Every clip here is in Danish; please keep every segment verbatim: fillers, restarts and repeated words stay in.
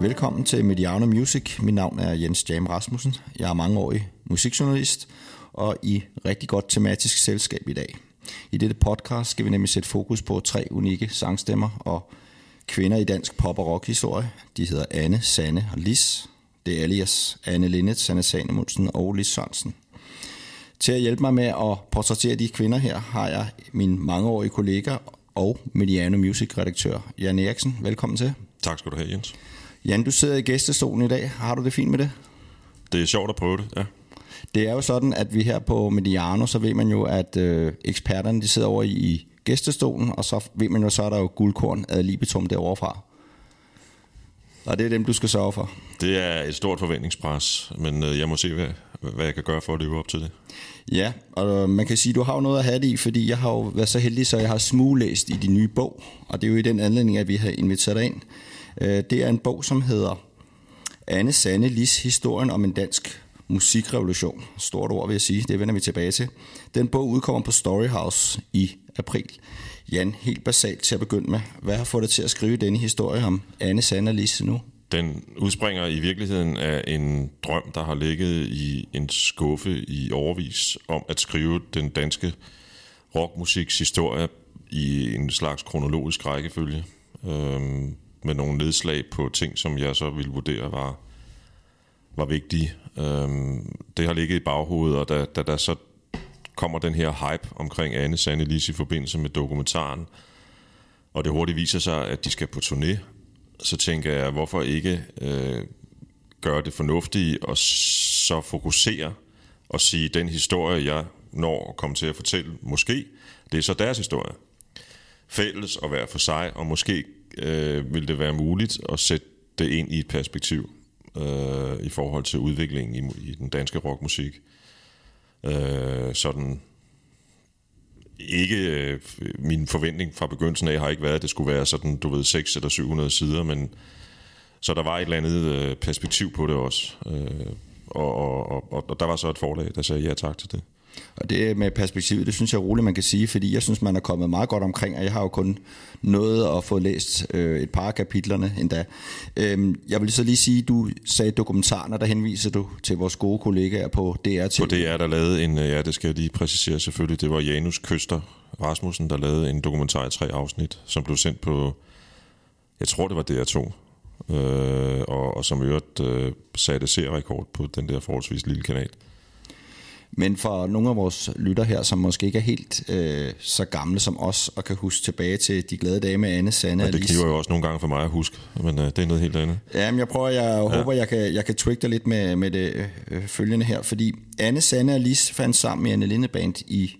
Velkommen til Mediano Music. Mit navn er Jens Jam Rasmussen. Jeg er mangeårig musikjournalist og i rigtig godt tematisk selskab i dag. I dette podcast skal vi nemlig sætte fokus på tre unikke sangstemmer og kvinder i dansk pop- og rockhistorie. De hedder Anne, Sanne og Lis. Det er alias Anne Linnet, Sanne Salomonsen og Lis Sørensen. Til at hjælpe mig med at portrættere de kvinder her, har jeg min mangeårige kollega og Mediano Music-redaktør Jan Eriksen. Velkommen til. Tak skal du have, Jens. Jan, du sidder i gæstestolen i dag. Har du det fint med det? Det er sjovt at prøve det, ja. Det er jo sådan, at vi her på Mediano, så ved man jo, at øh, eksperterne de sidder over i, i gæstestolen, og så ved man jo, så er der jo guldkorn ad libitum derovre fra. Og det er dem, du skal sørge for. Det er et stort forventningspres, men øh, jeg må se, hvad, hvad jeg kan gøre for at leve op til det. Ja, og øh, man kan sige, at du har jo noget at have det i, fordi jeg har jo været så heldig, så jeg har smuglæst i din nye bog. Og det er jo i den anledning, at vi har inviteret dig ind. Øh, det er en bog, som hedder Anne, Sanne, Lis, historien om en dansk musikrevolution. Stort ord, vil jeg sige. Det vender vi tilbage til. Den bog udkommer på Storyhouse i april. Jan, helt basalt til at begynde med. Hvad har fået dig til at skrive denne historie om Anne, Sanne og Lis nu? Den udspringer i virkeligheden af en drøm, der har ligget i en skuffe i årevis om at skrive den danske rockmusiks historie i en slags kronologisk rækkefølge. Øhm, med nogle nedslag på ting, som jeg så ville vurdere var, var vigtige. Øhm, det har ligget i baghovedet, og da, da der så kommer den her hype omkring Anne, Sanne, Lis i forbindelse med dokumentaren, og det hurtigt viser sig, at de skal på turné, så tænker jeg, hvorfor ikke øh, gøre det fornuftige, og så fokusere og sige, den historie, jeg når at komme til at fortælle, måske, det er så deres historie. Fælles og hver for sig, og måske øh, vil det være muligt at sætte det ind i et perspektiv øh, i forhold til udviklingen i, i den danske rockmusik. Øh, sådan ikke øh, min forventning fra begyndelsen af har ikke været, at det skulle være sådan, du ved, seks eller syv hundrede sider, men så der var et eller andet øh, perspektiv på det også, øh, og, og, og, og der var så et forlag, der sagde ja tak til det. Og det med perspektivet, det synes jeg er roligt, man kan sige, fordi jeg synes, man er kommet meget godt omkring, og jeg har jo kun nået at få læst øh, et par af kapitlerne endda. Øhm, jeg vil så lige sige, du sagde dokumentaren, og der henviser du til vores gode kollegaer på D R to. På D R, der lavede en, ja, det skal jeg lige præcisere selvfølgelig, det var Janus Køster-Rasmussen, der lavede en dokumentar i tre afsnit, som blev sendt på, jeg tror det var D R to, øh, og, og som i øvrigt øh, satte serierekord på den der forholdsvis lille kanal. Men for nogle af vores lytter her, som måske ikke er helt øh, så gamle som os, og kan huske tilbage til de glade dage med Anne, Sanne og Lis. Det kniver jo også nogle gange for mig at huske, men øh, det er noget helt andet. Jamen, jeg prøver, jeg ja. håber, jeg kan, jeg kan trigge dig lidt med, med det øh, følgende her, fordi Anne, Sanne og Lis fandt sammen i Anne Linnet Band i,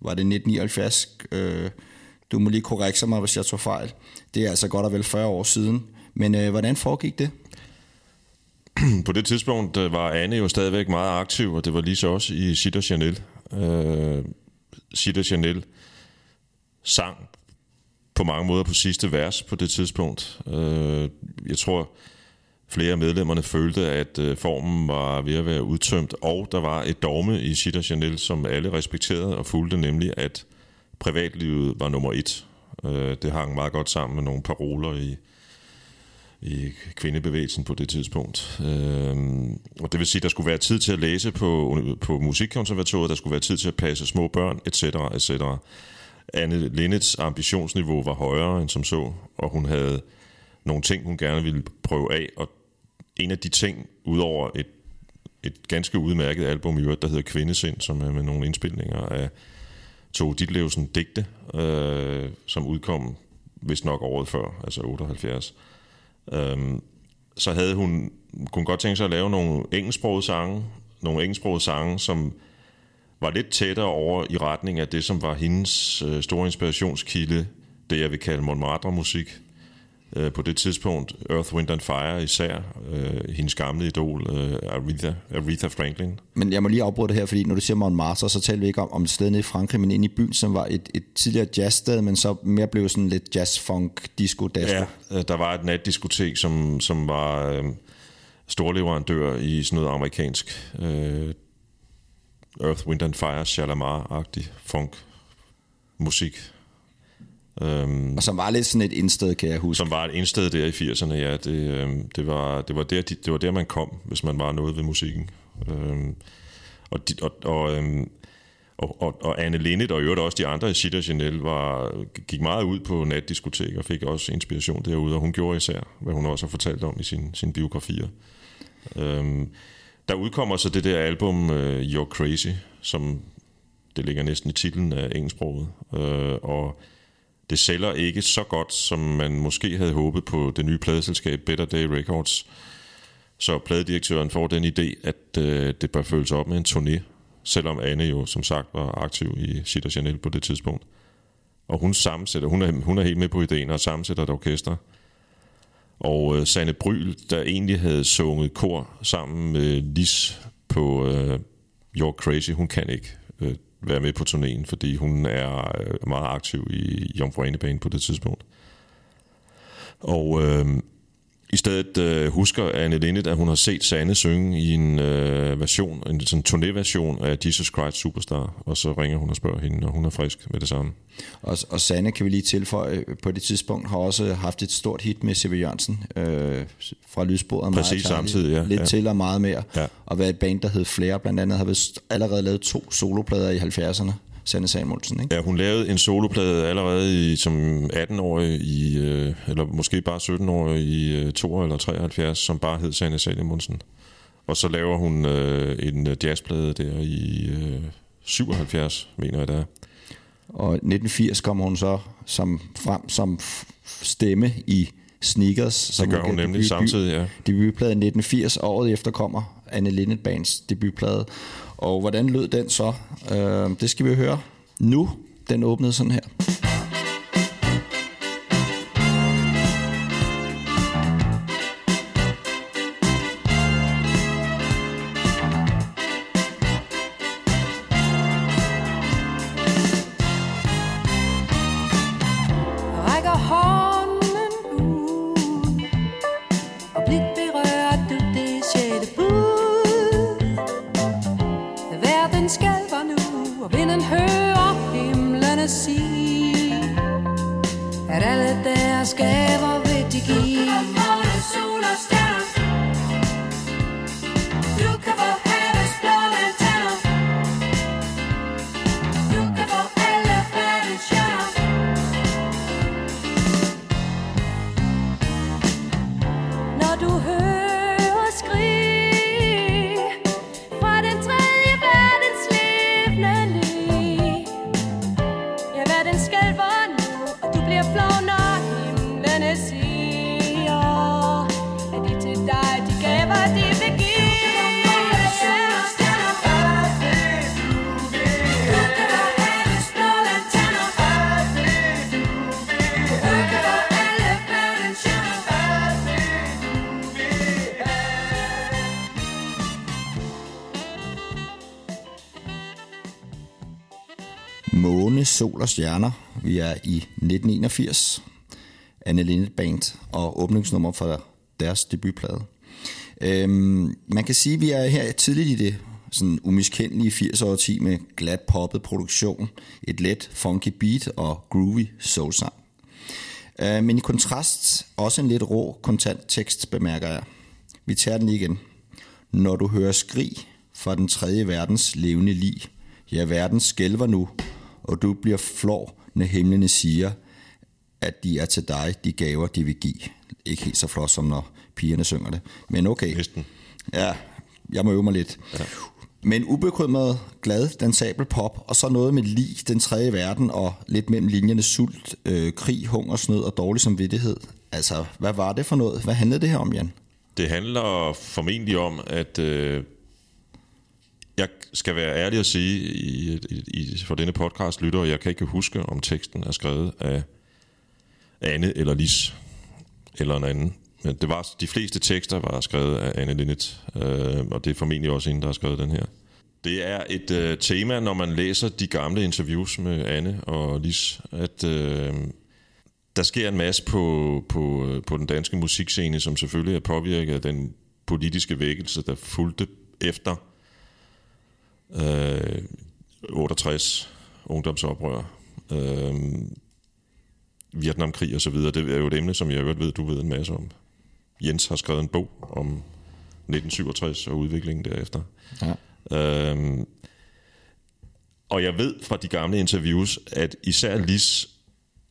var det nitten nioghalvfjerds? Øh, du må lige korrekse mig, hvis jeg tog fejl. Det er altså godt og vel fyrre år siden. Men øh, hvordan foregik det? På det tidspunkt var Anne jo stadigvæk meget aktiv, og det var lige så også i C'est à Chanel. Øh, C'est à Chanel sang på mange måder på sidste vers på det tidspunkt. Øh, jeg tror, flere af medlemmerne følte, at øh, formen var ved at være udtømt, og der var et dogme i C'est à Chanel, som alle respekterede og fulgte, nemlig at privatlivet var nummer et. Øh, det hang meget godt sammen med nogle paroler i i kvindebevægelsen på det tidspunkt. Øhm, og det vil sige, at der skulle være tid til at læse på, på musikkonservatoriet, der skulle være tid til at passe små børn, et cetera et cetera. Anne Linnets ambitionsniveau var højere end som så, og hun havde nogle ting, hun gerne ville prøve af, og en af de ting, udover et, et ganske udmærket album i øvrigt, der hedder Kvindesind, som er med nogle indspilninger af Tove Ditlevsen digte, øh, som udkom vist nok året før, altså otteoghalvfjerds. Um, så havde hun kunne godt tænke sig at lave nogle engelsksprogede sange, nogle engelsksprogede sange, som var lidt tættere over i retning af det, som var hendes øh, store inspirationskilde, det jeg vil kalde Montmartre-musik øh, på det tidspunkt, Earth, Wind and Fire især, øh, hendes gamle idol øh, Aretha, Aretha Franklin. Men jeg må lige afbryde det her, fordi når du siger Montmartre, så taler vi ikke om, om et sted nede i Frankrig, men inde i byen, som var et, et tidligere jazzsted, men så mere blev sådan lidt jazz-funk-disco-dasko. Ja, der var et natdiskotek, som, som var øh, storleverandør i sådan noget amerikansk øh, Earth, Wind and Fire, Shalamar-agtig funk-musik. Øhm, og som var lidt sådan et indsted, kan jeg huske. Som var et indsted der i firserne, ja. Det, øhm, det, var, det, var der, de, det var der, man kom, hvis man var noget ved musikken. Øhm, og, de, og, og, øhm, og, og, og Anne Linnet og i øvrigt også de andre i C'est à Chanel var, gik meget ud på natdiskotek og fik også inspiration derude. Og hun gjorde især, hvad hun også har fortalt om i sin, sine biografier. Øhm, der udkommer så det der album øh, You're Crazy, som det ligger næsten i titlen af engelsksproget. Øh, og det sælger ikke så godt, som man måske havde håbet på det nye pladeselskab Better Day Records. Så pladedirektøren får den idé, at øh, det bør følges op med en turné, selvom Anne jo som sagt var aktiv i C'est à Chanel på det tidspunkt. Og hun sammensætter, hun er, hun er helt med på idéen og sammensætter et orkester. Og øh, Sanne Bryl, der egentlig havde sunget kor sammen med Lis på øh, You're Crazy, hun kan ikke øh, være med på turnéen, fordi hun er øh, meget aktiv i Jomfru Ane-banen på det tidspunkt. Og øh, i stedet øh, husker Anne Linnet, at hun har set Sanne synge i en øh, version, en sådan turnéversion af Jesus Christ Superstar, og så ringer hun og spørger hende, og hun er frisk med det samme. Og, og Sanne, kan vi lige tilføje, på det tidspunkt har også haft et stort hit med C V Jørgensen øh, fra Lysbordet. Præcis samtidig, ja. Lidt ja. Til og meget mere. Ja. Og været et band, der hed Flere, blandt andet, har vist allerede lavet to soloplader i halvfjerdserne. Sanne Salomonsen, ikke? Ja, hun lavede en soloplade allerede i, som atten-årig, i, eller måske bare sytten-årig i tooghalvfjerds eller treoghalvfjerds, som bare hed Sanne Salomonsen. Og så laver hun øh, en jazzplade der i øh, syvoghalvfjerds, mener jeg, der er. Og nitten firs kommer hun så som, frem som stemme i Snickers. Som det gør hun, hun nemlig debut, samtidig, ja. Debutplade nitten firs, og året efter kommer Anne Linnet Bands debutplade. Og hvordan lød den så? Øh, det skal vi høre nu. Den åbnede sådan her. Månesol og Stjerner. Vi er i nitten enogfirs. Anne Linnet Band og åbningsnummer fra deres debutplade. Øhm, man kan sige, at vi er her tidligt i det sådan umiskendelige firserne årti med glat poppet produktion, et let funky beat og groovy soulsang. Øh, men i kontrast også en lidt rå kontant tekst, bemærker jeg. Vi tager den igen. Når du hører skrig fra den tredje verdens levende lig, ja, verden skælver nu, og du bliver flår, når himlene siger, at de er til dig, de gaver, de vil give. Ikke helt så flot, som når pigerne synger det, men okay. Næsten. Ja, jeg må øve mig lidt. Ja. Men ubekymret, glad, dansabel pop, og så noget med lig, den tredje verden, og lidt mellem linjerne sult, øh, krig, hunger, snød og dårlig samvittighed. Altså, hvad var det for noget? Hvad handlede det her om, Jan? Det handler formentlig om, at... Øh Jeg skal være ærlig at sige, i, i, for denne podcast lytter, jeg kan ikke huske, om teksten er skrevet af Anne eller Lis, eller en anden. Men det var, de fleste tekster var skrevet af Anne Linnet, øh, og det er formentlig også hende, der har skrevet den her. Det er et øh, tema, når man læser de gamle interviews med Anne og Lis, at øh, der sker en masse på, på, på den danske musikscene, som selvfølgelig er påvirket af den politiske vækkelse, der fulgte efter otteogtres ungdomsoprør. Vietnamkrig og så videre. Det er jo et emne, som jeg i øvrigt ved, du ved en masse om. Jens har skrevet en bog om nitten syvogtres og udviklingen derefter. Ja. Øhm, og jeg ved fra de gamle interviews, at især Lis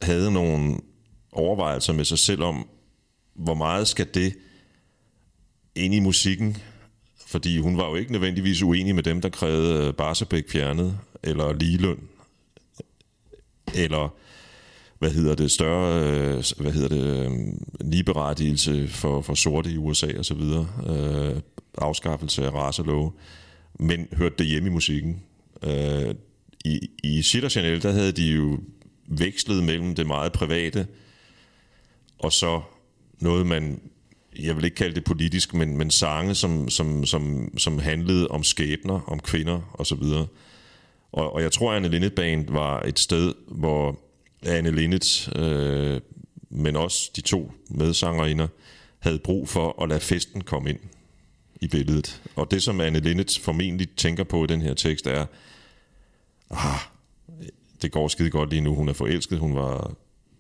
havde nogle overvejelser med sig selv om, hvor meget skal det ind i musikken? Fordi hun var jo ikke nødvendigvis uenig med dem, der krævede Barsebæk fjernet, eller ligeløn, eller hvad hedder det, større, hvad hedder det, ligeberettigelse for, for sorte i U S A og så videre, øh, afskaffelse af racelove, men hørte det hjemme i musikken. Øh, I, i C'est à Chanel, der havde de jo vekslet mellem det meget private, og så noget, man, jeg vil ikke kalde det politisk, men, men sange, som, som, som, som handlede om skæbner, om kvinder og så videre. Og, og jeg tror, Anne Linnet Band var et sted, hvor Anne Linnet, øh, men også de to medsangerinder, havde brug for at lade festen komme ind i billedet. Og det, som Anne Linnet formentlig tænker på i den her tekst, er, ah, det går skide godt lige nu, hun er forelsket, hun var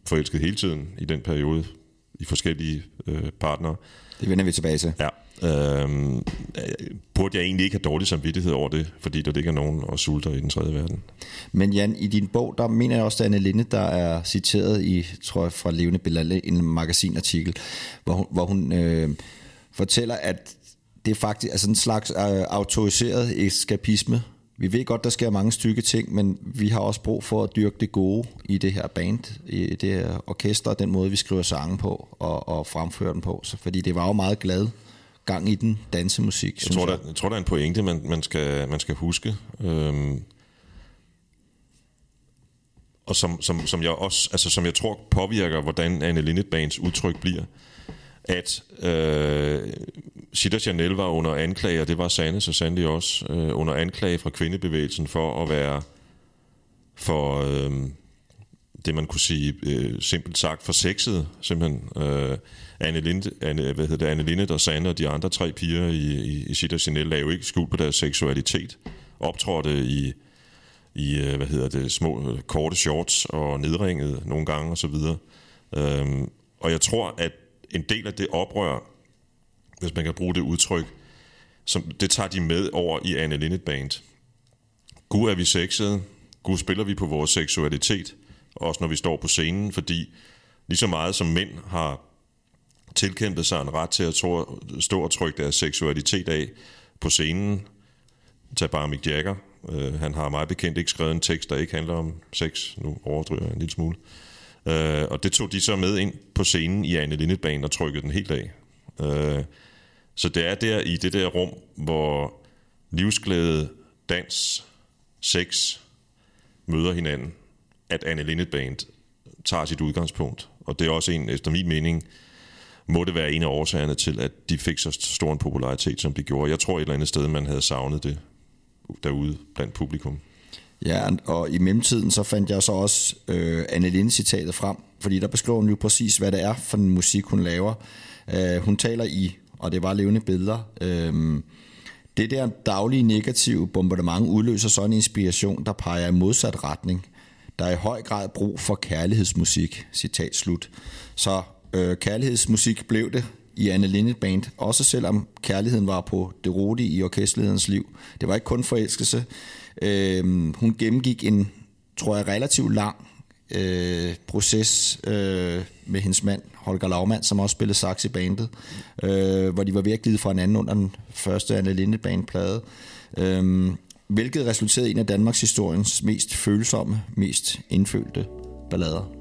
forelsket hele tiden i den periode, i forskellige øh, partnere. Det vender vi tilbage til. Ja. Øhm, burde jeg egentlig ikke have dårlig samvittighed over det, fordi der ligger nogen og sulter i den tredje verden. Men Jan, i din bog, der mener jeg også, at Anne Linnet, der er citeret i, tror jeg, fra Levende Billeder, en magasinartikel, hvor hun, hvor hun øh, fortæller, at det faktisk er sådan en slags øh, autoriseret eskapisme. Vi ved godt, der sker mange stykke ting, men vi har også brug for at dyrke det gode i det her band, i det her orkester, den måde, vi skriver sange på og, og fremfører den på. Så, fordi det var jo meget glad gang i den dansemusik, synes jeg. Tror, jeg. Der, jeg tror, der er en pointe, man, man, skal, man skal huske. Øhm, og som, som, som, jeg også, altså, som jeg tror påvirker, hvordan Anne Linnet Bands udtryk bliver. At øh, C'est à Chanel var under anklage, og det var Sanne så sandelig også, øh, under anklage fra kvindebevægelsen for at være for øh, det, man kunne sige øh, simpelt sagt for sexet, simpelthen. Øh, Anne Linnet, Anne, hvad hedder det, Anne Linnet og Sanne og de andre tre piger i, i, i C'est à Chanel lagde jo ikke skjul på deres seksualitet, optrådte i, i hvad hedder det, små korte shorts og nedringet nogle gange og så videre. Øh, og jeg tror, at en del af det oprør, hvis man kan bruge det udtryk, som, det tager de med over i Anne Linnet Band. Gud er vi sexede, gud spiller vi på vores seksualitet, også når vi står på scenen, fordi lige så meget som mænd har tilkæmpet sig en ret til at stå og trykke deres seksualitet af på scenen. Tag bare Mick Jagger, uh, han har meget bekendt ikke skrevet en tekst, der ikke handler om sex, nu overdriver jeg en lille smule. Uh, og det tog de så med ind på scenen i Anne Linnet Band og trykkede den helt af. Uh, så det er der i det der rum, hvor livsglæde, dans, sex møder hinanden, at Anne Linnet Band tager sit udgangspunkt. Og det er også en, efter min mening, må det være en af årsagerne til, at de fik så stor en popularitet, som de gjorde. Jeg tror et eller andet sted, man havde savnet det derude blandt publikum. Ja, og i mellemtiden så fandt jeg så også øh, Anne Linnet-citatet frem, fordi der beskriver hun jo præcis, hvad det er for en musik, hun laver. Øh, hun taler i, og det var Levende Billeder, øh, det der daglige negative bombardement udløser sådan en inspiration, der peger i modsat retning. Der er i høj grad brug for kærlighedsmusik, citat slut. Så øh, kærlighedsmusik blev det i Anne Linnet Band, også selvom kærligheden var på det rote i orkesterlederens liv. Det var ikke kun forelskelse. Øhm, hun gennemgik en, tror jeg, relativt lang øh, proces øh, med hendes mand, Holger Laumann, som også spillede sax i bandet, øh, hvor de var virkelig fra hinanden under den første Anne Linnet Band-plade, øh, hvilket resulterede i en af Danmarks historiens mest følsomme, mest indfølte ballader.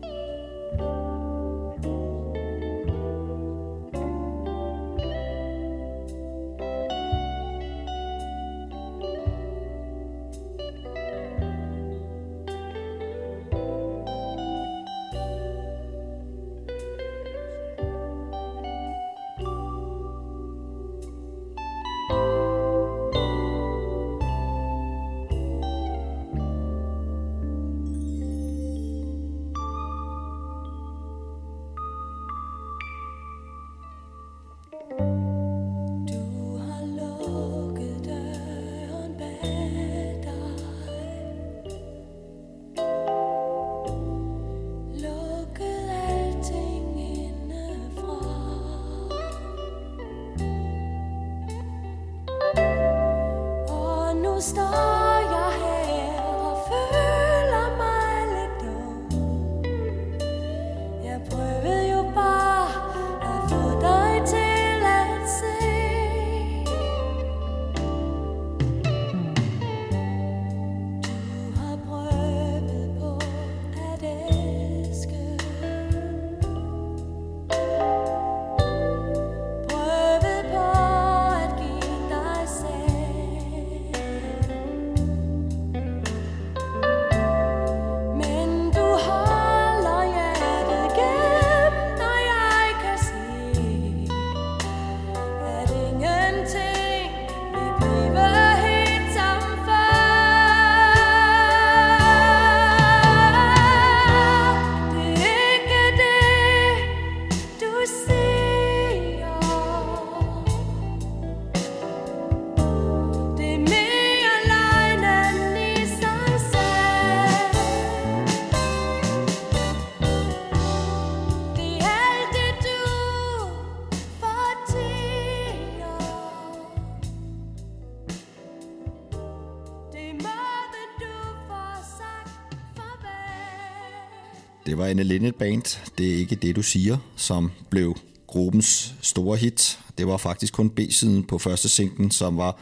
Det var Anne Linnet Band, Det er ikke det, du siger, som blev gruppens store hit. Det var faktisk kun B-siden på første singlen, som var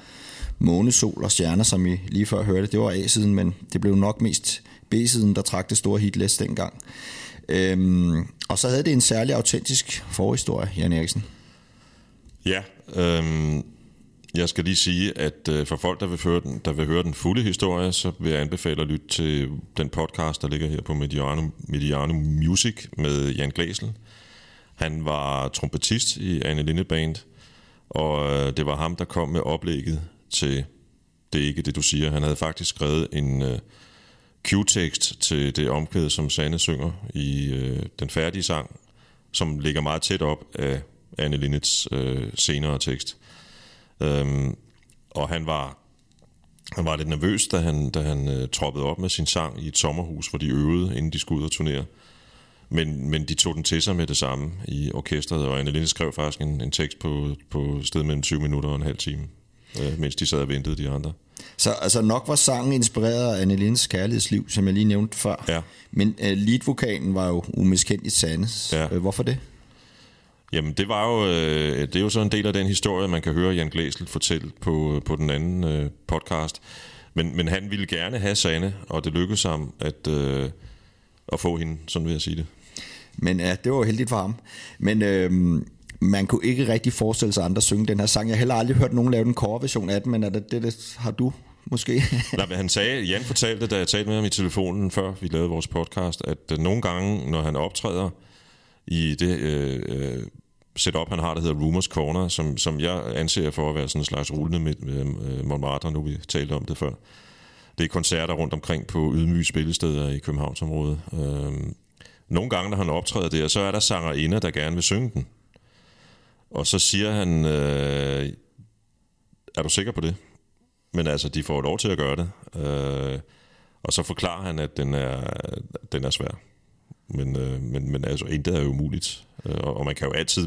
Månesol og Stjerner, som I lige før hørte. Det var A-siden, men det blev nok mest B-siden, der trak det store hitlist dengang. Øhm, og så havde det en særlig autentisk forhistorie, Jan Eriksen. Ja, øhm, jeg skal lige sige, at for folk, der vil høre den, der vil høre den fulde historie, så vil jeg anbefale at lytte til den podcast, der ligger her på Mediano, Mediano Music med Jan Glæsel. Han var trompetist i Anne Linnet Band, og det var ham, der kom med oplægget til Det er ikke det, du siger. Han havde faktisk skrevet en uh, Q-tekst til det omkvæd, som Sanne synger i uh, den færdige sang, som ligger meget tæt op af Anne Linnets uh, senere tekst. Um, og han var, han var lidt nervøs, da han, da han uh, troppede op med sin sang i et sommerhus, hvor de øvede, inden de skulle ud og turnere. Men, men de tog den til sig med det samme i orkestret, og Anne Linnet skrev faktisk en, en tekst på, på sted mellem tyve minutter og en halv time, øh, mens de sad og ventede de andre. Så altså nok var sangen inspireret af Anne Linnets kærlighedsliv, som jeg lige nævnte før. Ja. Men øh, leadvokalen var jo umiskendeligt Sannes. Ja. Øh, hvorfor det? Jamen det var jo, øh, det er jo så en del af den historie, man kan høre Jan Glæsel fortælle på, på den anden øh, podcast. Men, men han ville gerne have Sanne, og det lykkedes ham at... Øh, at få hende, sådan vil jeg sige det. Men ja, det var heldigt for ham. Men øhm, man kunne ikke rigtig forestille sig andre synge den her sang. Jeg har heller aldrig hørt nogen lave den coverversion af den, men er det, det, det har du måske? Nej, men han sagde, Jan fortalte, da jeg talte med ham i telefonen, før vi lavede vores podcast, at nogle gange, når han optræder i det øh, setup, han har, der hedder Rumors Corner, som, som jeg anser for at være sådan en slags rullende med, med, med Montmartre, nu vi talte om det før. Det er koncerter rundt omkring på ydmyge spillesteder i Københavnsområdet. Øhm, nogle gange, når han optræder der, så er der sangerinder, der gerne vil synge den. Og så siger han, øh, er du sikker på det? Men altså, de får lov til at gøre det. Øh, og så forklarer han, at den er, den er svær. Men, øh, men, men altså, intet er jo umuligt. Øh, og man kan jo altid...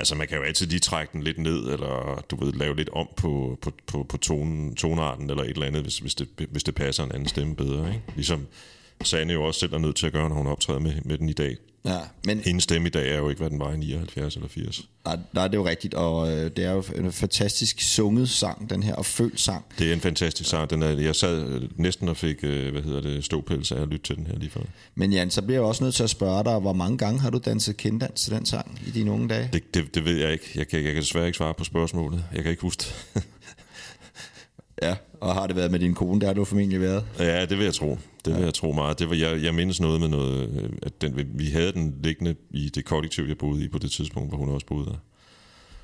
Altså man kan jo altid lige trække den lidt ned, eller du ved, lave lidt om på, på, på, på tonen, tonarten eller et eller andet, hvis, hvis, det, hvis det passer en anden stemme bedre. Ikke? Ligesom Sanne jo også selv er nødt til at gøre, når hun optræder med, med den i dag. Ja, men hendes stemme i dag er jo ikke, hvad den var i nioghalvfjerds eller firs. Nej, nej, det er jo rigtigt, og øh, det er jo en fantastisk sunget sang, den her, og følt sang. Det er en fantastisk sang. Den er, jeg sad næsten og fik, øh, hvad hedder det, ståpels af at lytte til den her lige før. Men Jan, så bliver jeg også nødt til at spørge dig, hvor mange gange har du danset kendans til den sang i dine unge dage? Det, det, det ved jeg ikke. Jeg kan, jeg kan desværre ikke svare på spørgsmålet. Jeg kan ikke huske det. Ja, og har det været med din kone, der har du formentlig været? Ja, det vil jeg tro. Det vil jeg tro meget. Det var, jeg, jeg mindes noget med noget, at den, vi havde den liggende i det kollektiv, jeg boede i på det tidspunkt, hvor hun også boede der.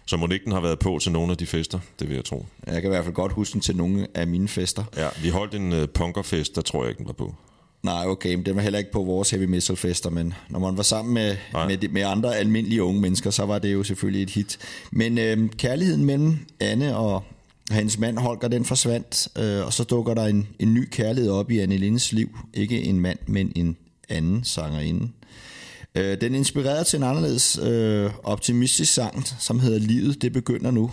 Så må den har været på til nogle af de fester, det vil jeg tro. Jeg kan i hvert fald godt huske den til nogle af mine fester. Ja, vi holdt en uh, punkerfest, der tror jeg ikke, den var på. Nej, okay, men den var heller ikke på vores heavy metal fester, men når man var sammen med, med, med andre almindelige unge mennesker, så var det jo selvfølgelig et hit. Men øh, kærligheden mellem Anne og... Hans mand Holger, den forsvandt, øh, og så dukker der en, en ny kærlighed op i Anne Linnets liv. Ikke en mand, men en anden sangerinde. Øh, den inspirerede til en anderledes øh, optimistisk sang, som hedder Livet, det begynder nu,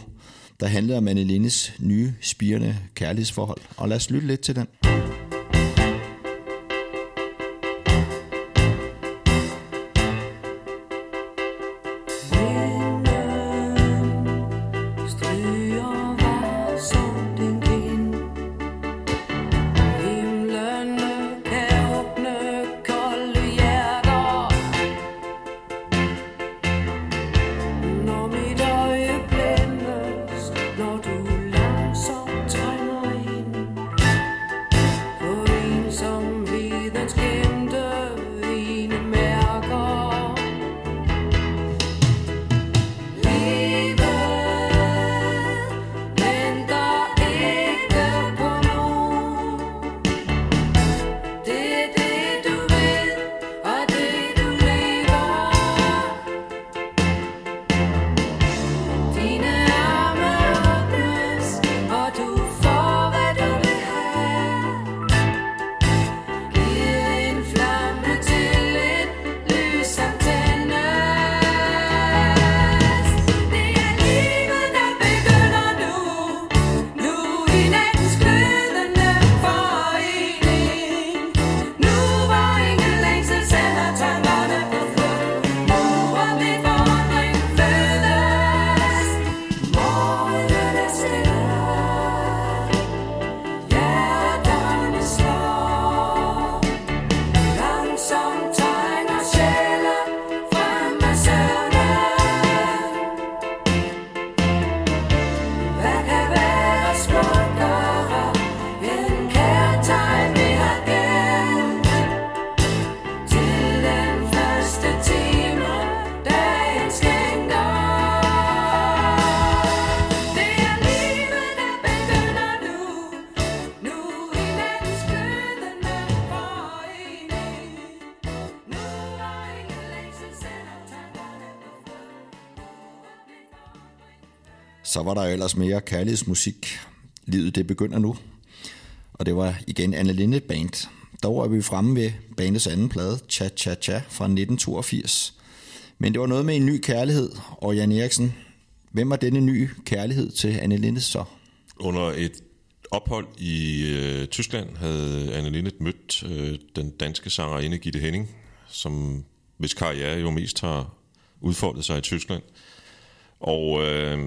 der handler om Anne Linnets nye, spirende kærlighedsforhold. Og lad os lytte lidt til den. Så var der ellers mere kærlighedsmusik. Livet, det begynder nu. Og det var igen Anne Linnet Band. Dog er vi fremme ved bandets anden plade, Cha Cha Cha, fra nitten toogfirs. Men det var noget med en ny kærlighed, og Jan Eriksen, hvem var denne nye kærlighed til Anne Linnet så? Under et ophold i øh, Tyskland havde Anne Linnet mødt øh, den danske sanger Inge-Gitte Henning, som, hvis karriere jo mest har udfoldet sig i Tyskland. Og øh,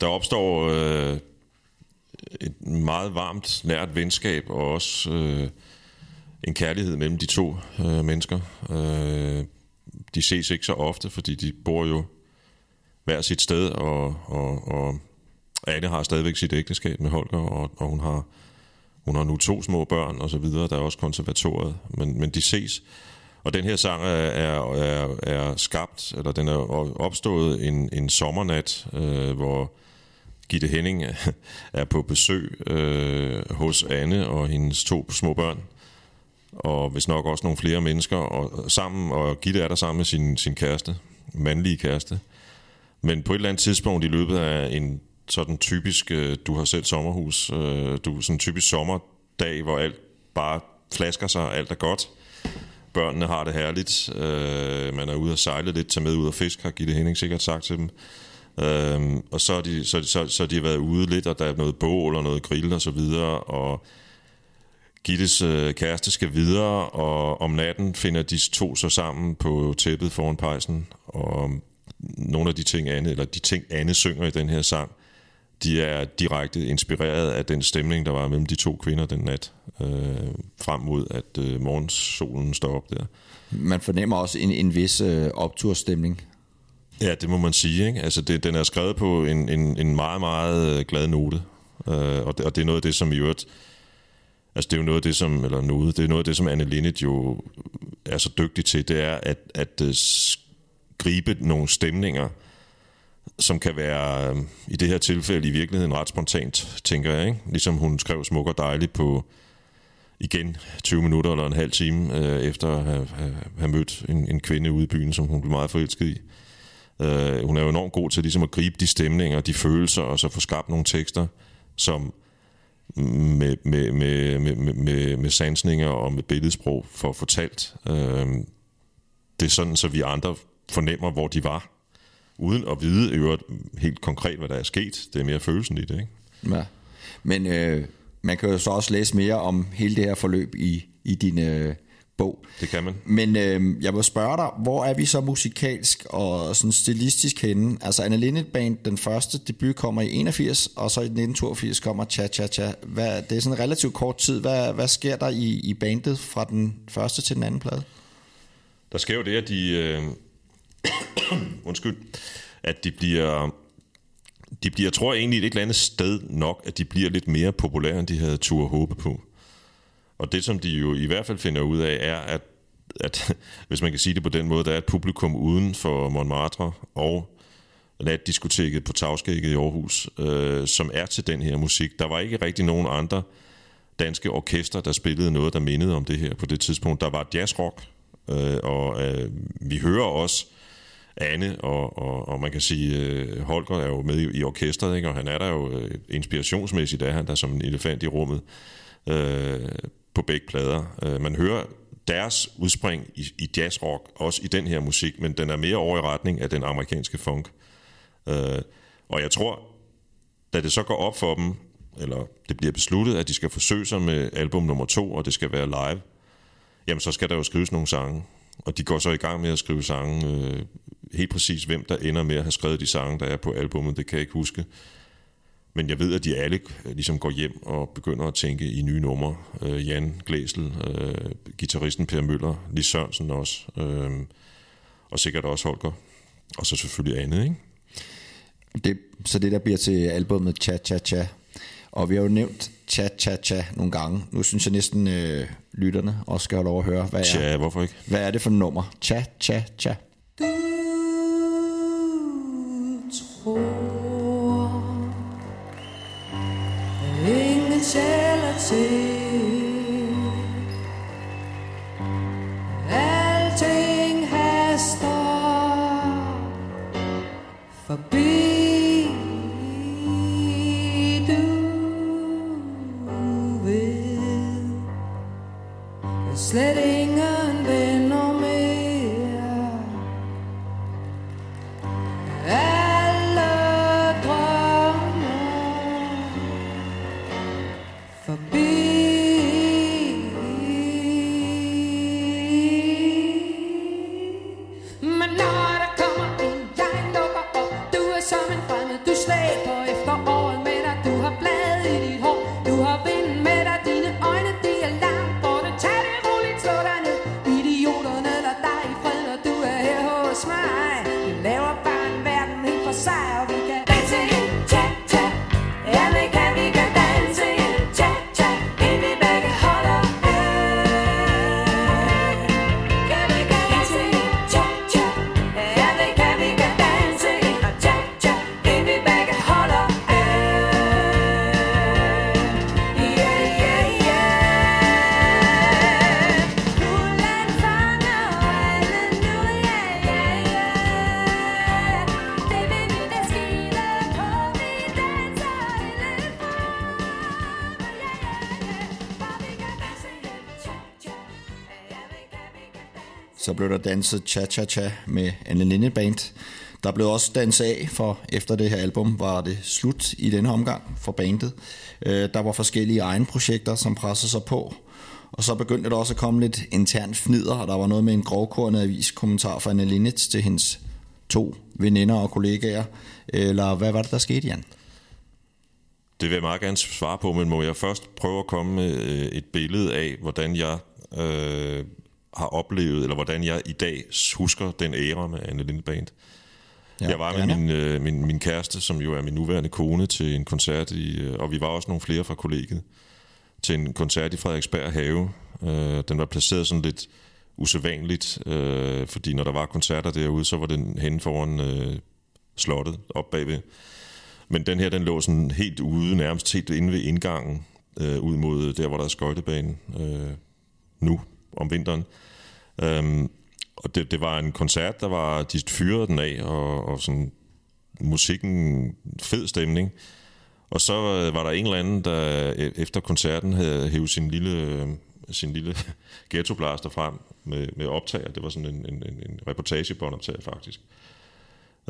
der opstår øh, et meget varmt, nært venskab, og også øh, en kærlighed mellem de to øh, mennesker. Øh, de ses ikke så ofte, fordi de bor jo hver sit sted, og, og, og Anne har stadigvæk sit ægteskab med Holger, og, og hun, har, hun har nu to små børn og så videre. Der er også konservatoriet, men, men de ses. Og den her sang er, er, er skabt, eller den er opstået en, en sommernat, øh, hvor Gitte Henning er på besøg øh, hos Anne og hendes to små børn, og hvis nok også nogle flere mennesker, og sammen, og Gitte er der sammen med sin, sin kæreste, mandlige kæreste. Men på et eller andet tidspunkt i løbet af en sådan typisk, øh, du har selv sommerhus, øh, du sådan en typisk sommerdag, hvor alt bare flasker sig, alt er godt. Børnene har det herligt, øh, man er ude og sejle lidt, tage med ud og fisk, har Gitte Henning sikkert sagt til dem. Øh, og så har de, så, så, så de været ude lidt, og der er noget bål og noget grill og så videre, og Gittes øh, kæreste skal videre, og om natten finder de to så sammen på tæppet foran pejsen, og nogle af de ting, Anne, eller de ting, Anne synger i den her sang, de er direkte inspireret af den stemning, der var mellem de to kvinder den nat, øh, frem mod at øh, morgensolen står op der. Man fornemmer også en, en vis øh, opturstemning. Ja, det må man sige, ikke? Altså, det, den er skrevet på en, en, en meget, meget glad note, øh, og, det, og det er noget af det, som i øvrigt, altså det er jo noget af det, som, eller noget, det er noget af det, som Anne Linnet jo er så dygtig til, det er at, at øh, gribe nogle stemninger, som kan være, øh, i det her tilfælde, i virkeligheden ret spontant, tænker jeg, ikke? Ligesom hun skrev Smuk og Dejlig på, igen, tyve minutter eller en halv time, øh, efter at have, have mødt en, en kvinde ude i byen, som hun blev meget forelsket i. Øh, hun er jo enormt god til ligesom at gribe de stemninger, de følelser, og så få skabt nogle tekster, som med, med, med, med, med, med sansninger og med billedsprog for fortalt. Øh, det er sådan, så vi andre fornemmer, hvor de var, uden at vide øvrigt helt konkret, hvad der er sket. Det er mere følelsen i det, ikke? Ja. Men øh, man kan jo så også læse mere om hele det her forløb i, i din øh, bog. Det kan man. Men øh, jeg vil spørge dig, hvor er vi så musikalsk og sådan stilistisk henne? Altså Anne Linnet Band, den første debut kommer i enogfirs, og så i nitten toogfirs kommer Cha Cha Cha. Hvad, det er sådan en relativt kort tid. Hvad, hvad sker der i, i bandet fra den første til den anden plade? Der sker jo det, at de... Øh Undskyld, at de bliver, de bliver, jeg tror egentlig et eller andet sted nok, at de bliver lidt mere populære, end de havde tur håbe på. Og det, som de jo i hvert fald finder ud af, er, at, at hvis man kan sige det på den måde, der er et publikum uden for Montmartre og natdiskoteket på Tagskægget i Aarhus, øh, som er til den her musik. Der var ikke rigtig nogen andre danske orkester, der spillede noget, der mindede om det her på det tidspunkt. Der var jazzrock, øh, og øh, vi hører også Anne, og, og, og man kan sige, øh, Holger er jo med i, i orkestret, ikke? Og han er der jo øh, inspirationsmæssigt, er han der som en elefant i rummet øh, på begge plader. Øh, man hører deres udspring i, i jazzrock, også i den her musik, men den er mere over i retning af den amerikanske funk. Øh, og jeg tror, da det så går op for dem, eller det bliver besluttet, at de skal forsøge sig med album nummer to, og det skal være live, jamen så skal der jo skrives nogle sange. Og de går så i gang med at skrive sange. Øh, helt præcis, hvem der ender med at have skrevet de sange, der er på albumet, det kan jeg ikke huske. Men jeg ved, at de alle ligesom går hjem og begynder at tænke i nye numre. Øh, Jan Glæsel, øh, guitaristen Per Møller, Lis Sørensen også, øh, og sikkert også Holger. Og så selvfølgelig Anne, ikke? Det, så det, der bliver til albumet Cha Cha Cha. Og vi har jo nævnt Cha Cha Cha nogle gange. Nu synes jeg næsten øh, lytterne også skal have lov at høre, hvad Tja, er, hvorfor ikke? Hvad er det for et nummer? Cha Cha Cha. Du tror, ingen tæller til. Alting haster forbi. Så blev der danset Cha Cha Cha med Anne Linnet Band. Der blev også danset af, for efter det her album var det slut i denne omgang for bandet. Der var forskellige egne projekter, som pressede sig på. Og så begyndte der også at komme lidt intern fnider, og der var noget med en grovkornet aviskommentar fra Anne Linnet til hendes to veninder og kollegaer. Eller hvad var det, der skete, Jan? Det vil jeg meget gerne svare på, men må jeg først prøve at komme med et billede af, hvordan jeg øh, har oplevet, eller hvordan jeg i dag husker den æra med Anne Linnet Band. Ja, jeg var med min, øh, min, min kæreste, som jo er min nuværende kone, til en koncert, i, og vi var også nogle flere fra kollegiet, til en koncert i Frederiksberg Have. Øh, den var placeret sådan lidt usædvanligt, øh, fordi når der var koncerter derude, så var den henne foran øh, slottet, op bagved. Men den her, den lå sådan helt ude, nærmest helt inde ved indgangen, øh, ud mod der, hvor der er skøjtebanen øh, nu, om vinteren. Um, og det, det var en koncert, der var, de fyrede den af, og, og sådan musikken, fed stemning. Og så var der en eller anden, der efter koncerten havde hævet sin lille, sin lille ghettoblaster frem med, med optager. Det var sådan en, en, en reportagebåndoptager faktisk.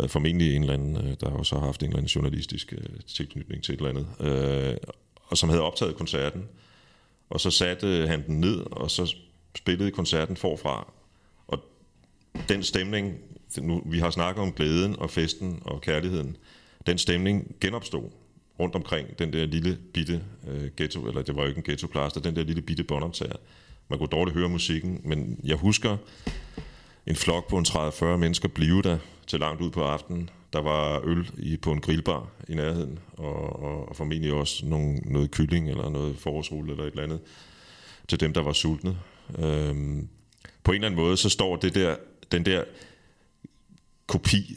Formentlig en eller anden, der også har haft en eller anden journalistisk tilknytning til et eller andet, og som havde optaget koncerten. Og så satte han den ned, og så spillede koncerten forfra. Og den stemning, nu, vi har snakket om glæden og festen og kærligheden, den stemning genopstod rundt omkring den der lille bitte øh, ghetto, eller det var jo ikke en ghettoplaster, den der lille bitte båndoptager. Man kunne dårligt høre musikken, men jeg husker en flok på en tredive til fyrre mennesker blive der til langt ud på aftenen. Der var øl i, på en grillbar i nærheden, og, og, og formentlig også nogle, noget kylling eller noget forårsrulle eller et eller andet til dem, der var sultne. Øhm, på en eller anden måde, så står det der, den der kopi,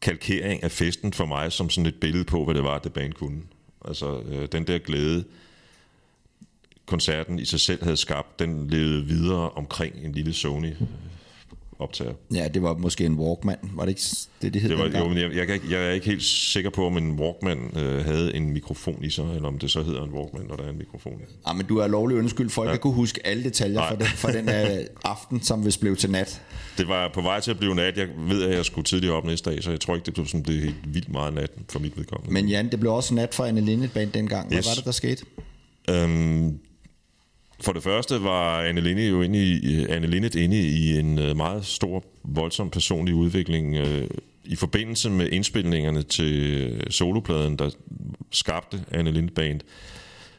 kalkering af festen for mig som sådan et billede på, hvad det var, det band kunne. Altså øh, den der glæde, koncerten i sig selv havde skabt, den levede videre omkring en lille Sony optager. Ja, det var måske en Walkman, var det ikke det, det hed? Det var, jo, men jeg, jeg, jeg, jeg er ikke helt sikker på, om en Walkman øh, havde en mikrofon i sig, eller om det så hedder en Walkman, når der er en mikrofon. Ja, men du er lovlig undskyld, folk ja. Ikke kunne huske alle detaljer fra den, fra den øh, aften, som hvis blev til nat. Det var på vej til at blive nat. Jeg ved, at jeg skulle tidligere op næste dag, så jeg tror ikke, det blev sådan det helt vildt meget nat for mit vedkommende. Men Jan, det blev også nat for Anne Linnet Band dengang. Hvad yes. var det, der skete? Øhm, For det første var Anne Linnet jo inde i, Anne Linnet inde i en meget stor, voldsom personlig udvikling øh, i forbindelse med indspilningerne til solopladen, der skabte Anne Linnet Band.